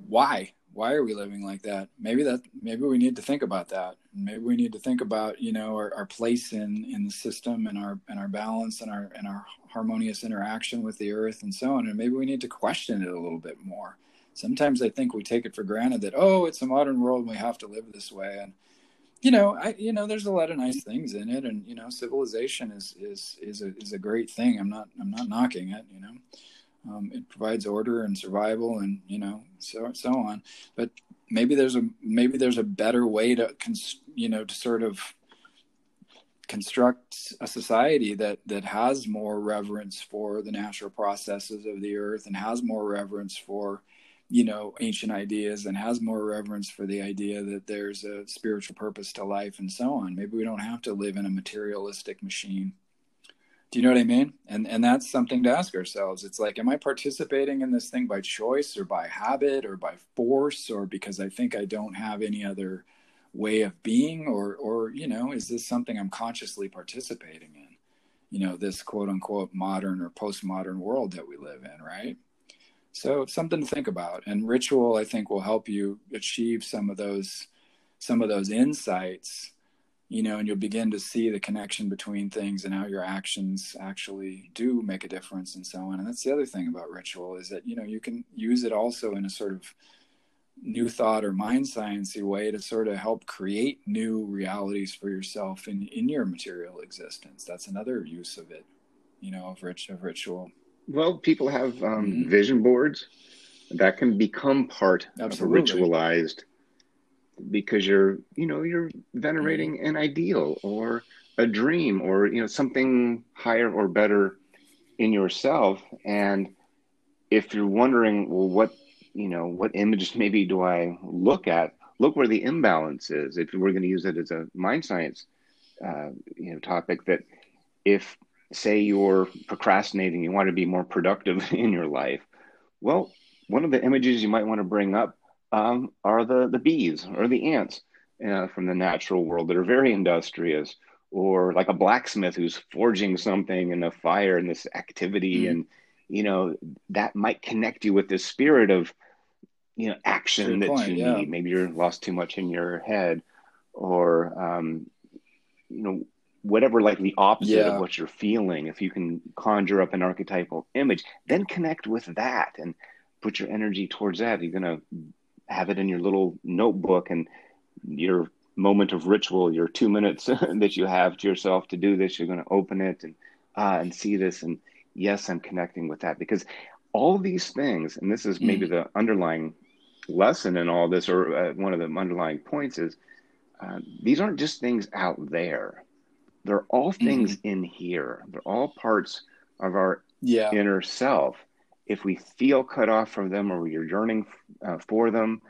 why? Why are we living like that? Maybe we need to think about that. Maybe we need to think about, you know, our place in the system and our balance and our harmonious interaction with the earth and so on. And maybe we need to question it a little bit more. Sometimes I think we take it for granted that, oh, it's a modern world and we have to live this way. And, you know, there's a lot of nice things in it. And, you know, civilization is a great thing. I'm not knocking it, you know. It provides order and survival and, you know, so on. But maybe there's a better way to sort of construct a society that has more reverence for the natural processes of the earth and has more reverence for, you know, ancient ideas and has more reverence for the idea that there's a spiritual purpose to life and so on. Maybe we don't have to live in a materialistic machine. Do you know what I mean? And that's something to ask ourselves. It's like, am I participating in this thing by choice or by habit or by force or because I think I don't have any other way of being or, you know, is this something I'm consciously participating in? You know, this quote unquote modern or postmodern world that we live in, right? So something to think about, and ritual, I think, will help you achieve some of those insights, you know, and you'll begin to see the connection between things and how your actions actually do make a difference and so on. And that's the other thing about ritual is that, you know, you can use it also in a sort of new thought or mind science-y way to sort of help create new realities for yourself in your material existence. That's another use of it, you know, of ritual. Well, people have vision boards that can become part Absolutely. Of a ritualized because you're venerating an ideal or a dream or, you know, something higher or better in yourself. And if you're wondering, well, what images maybe do I look at? Look where the imbalance is. If we're going to use it as a mind science, topic, that if, say you're procrastinating, you want to be more productive in your life. Well, one of the images you might want to bring up are the bees or the ants from the natural world that are very industrious, or like a blacksmith who's forging something in a fire and this activity. Mm-hmm. And, you know, that might connect you with this spirit of, you know, action that you need. Yeah. Maybe you're lost too much in your head or, you know, whatever, like the opposite of what you're feeling. If you can conjure up an archetypal image, then connect with that and put your energy towards that. You're going to have it in your little notebook and your moment of ritual, your 2 minutes that you have to yourself to do this, you're going to open it and see this. And yes, I'm connecting with that, because all these things, and this is maybe the underlying lesson in all this, or one of the underlying points is these aren't just things out there. They're all things in here. They're all parts of our inner self. If we feel cut off from them or you're yearning for them,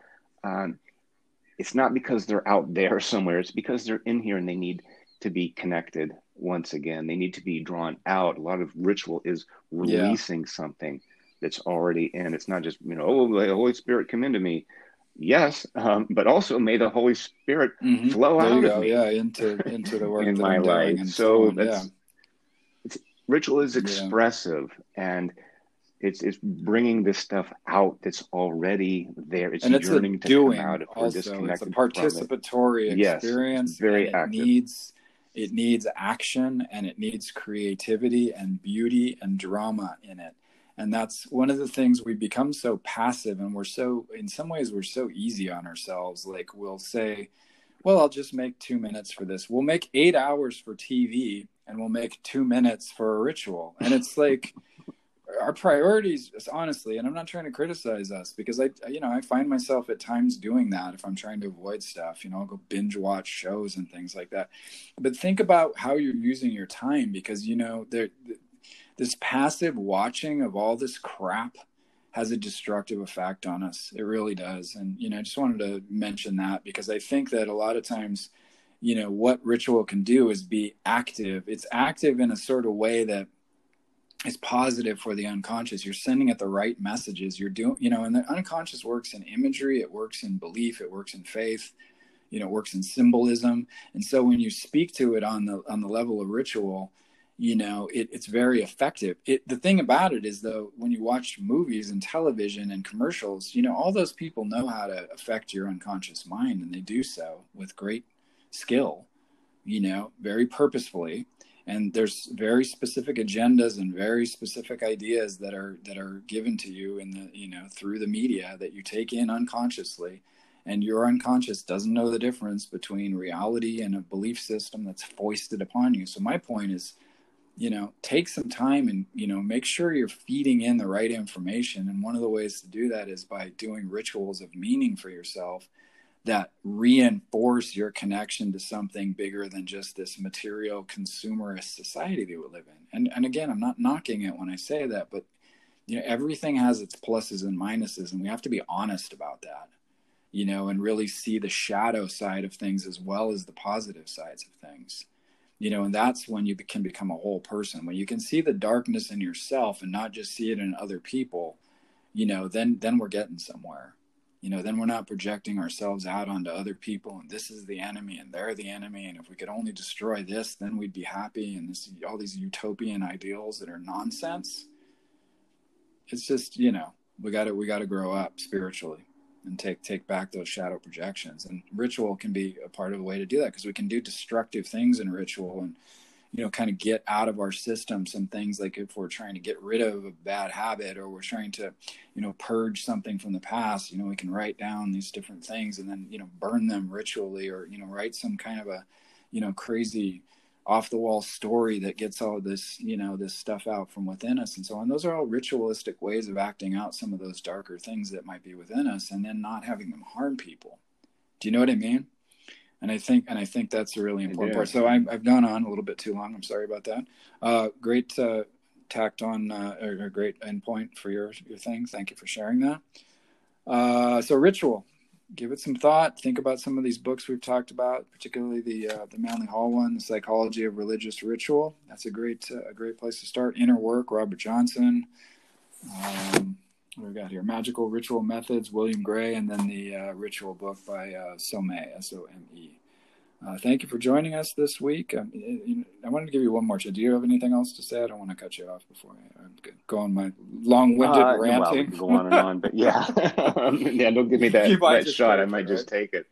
it's not because they're out there somewhere. It's because they're in here and they need to be connected once again. They need to be drawn out. A lot of ritual is releasing something that's already in. It's not just, you know, oh, the Holy Spirit, come into me. Yes, but also may the Holy Spirit flow out of me into the work in my life. And so it's, ritual is expressive, and it's bringing this stuff out that's already there. It's yearning to come out if we're disconnected from it. It's a participatory experience. Yes, very active. It needs action, and it needs creativity and beauty and drama in it. And that's one of the things, we become so passive, and we're so, in some ways, we're so easy on ourselves. Like, we'll say, well, I'll just make 2 minutes for this. We'll make 8 hours for TV, and we'll make 2 minutes for a ritual. And it's like, our priorities, honestly, and I'm not trying to criticize us, because I find myself at times doing that. If I'm trying to avoid stuff, I'll go binge watch shows and things like that. But think about how you're using your time, because, this passive watching of all this crap has a destructive effect on us. It really does. And, I just wanted to mention that, because I think that a lot of times, what ritual can do is be active. It's active in a sort of way that is positive for the unconscious. You're sending it the right messages. You're doing, and the unconscious works in imagery. It works in belief. It works in faith. It works in symbolism. And so when you speak to it on the level of ritual, it's very effective. The thing about it is, though, when you watch movies and television and commercials, all those people know how to affect your unconscious mind, and they do so with great skill, very purposefully. And there's very specific agendas and very specific ideas that are given to you in the, through the media that you take in unconsciously. And your unconscious doesn't know the difference between reality and a belief system that's foisted upon you. So my point is, take some time and, make sure you're feeding in the right information. And one of the ways to do that is by doing rituals of meaning for yourself that reinforce your connection to something bigger than just this material consumerist society that we live in. And again, I'm not knocking it when I say that, but everything has its pluses and minuses, and we have to be honest about that, and really see the shadow side of things as well as the positive sides of things, and that's when you can become a whole person, when you can see the darkness in yourself and not just see it in other people, then we're getting somewhere. Then we're not projecting ourselves out onto other people, and this is the enemy and they're the enemy, and if we could only destroy this, then we'd be happy, and this, all these utopian ideals that are nonsense. It's just, we got to grow up spiritually and take back those shadow projections. And ritual can be a part of a way to do that, because we can do destructive things in ritual and, kind of get out of our system some things, like if we're trying to get rid of a bad habit, or we're trying to, purge something from the past, we can write down these different things and then, burn them ritually, or, write some kind of a, crazy off the wall story that gets all this, this stuff out from within us and so on. Those are all ritualistic ways of acting out some of those darker things that might be within us, and then not having them harm people. Do you know what I mean? And I think that's a really important part. So I've gone on a little bit too long. I'm sorry about that. Great tacked on, or great endpoint for your thing. Thank you for sharing that. So ritual, give it some thought. Think about some of these books we've talked about, particularly the Manly Hall one, The Psychology of Religious Ritual. That's a great place to start. Inner Work, Robert Johnson. We've got here Magical Ritual Methods, William Gray, and then the Ritual book by Somé, S-O-M-E. Thank you for joining us this week. I wanted to give you one more chance. Do you have anything else to say? I don't want to cut you off before I go on my long-winded ranting. Well, go on and on, but yeah. Don't give me that shot. I might just take it.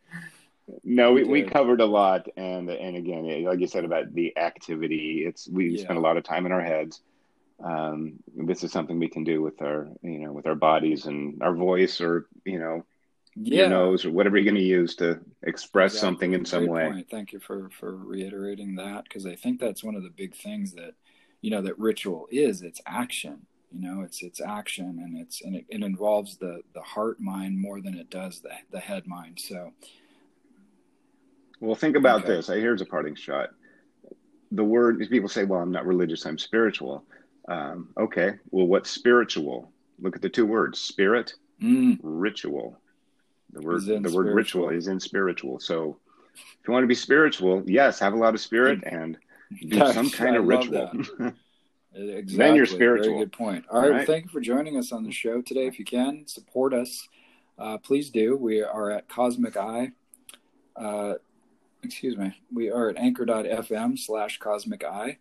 No, we covered a lot. And again, like you said about the activity, we spend a lot of time in our heads. This is something we can do with our, with our bodies and our voice, or, your nose, or whatever you're going to use to express something in some way. Point. Thank you for reiterating that, because I think that's one of the big things that, that ritual is. It's action, it's action, and it involves the heart mind more than it does the head mind. So. Well, think about this. Here's a parting shot. The word, people say, well, I'm not religious, I'm spiritual. Okay. Well, what's spiritual? Look at the two words: spirit, ritual. The word ritual is in spiritual. So, if you want to be spiritual, yes, have a lot of spirit and do some kind of ritual. Exactly. Then you're spiritual. Very good point. All right. Thank you for joining us on the show today. If you can support us, please do. We are at Cosmic Eye. We are at anchor.fm/CosmicEye.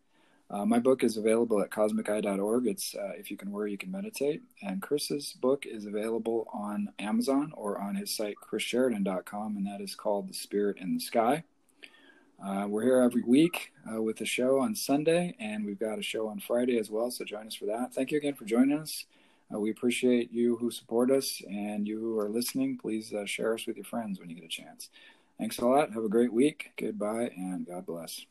My book is available at CosmicEye.org. It's If You Can Worry, You Can Meditate. And Chris's book is available on Amazon or on his site, ChrisSheridan.com, and that is called The Spirit in the Sky. We're here every week with a show on Sunday, and we've got a show on Friday as well, so join us for that. Thank you again for joining us. We appreciate you who support us, and you who are listening, please share us with your friends when you get a chance. Thanks a lot. Have a great week. Goodbye, and God bless.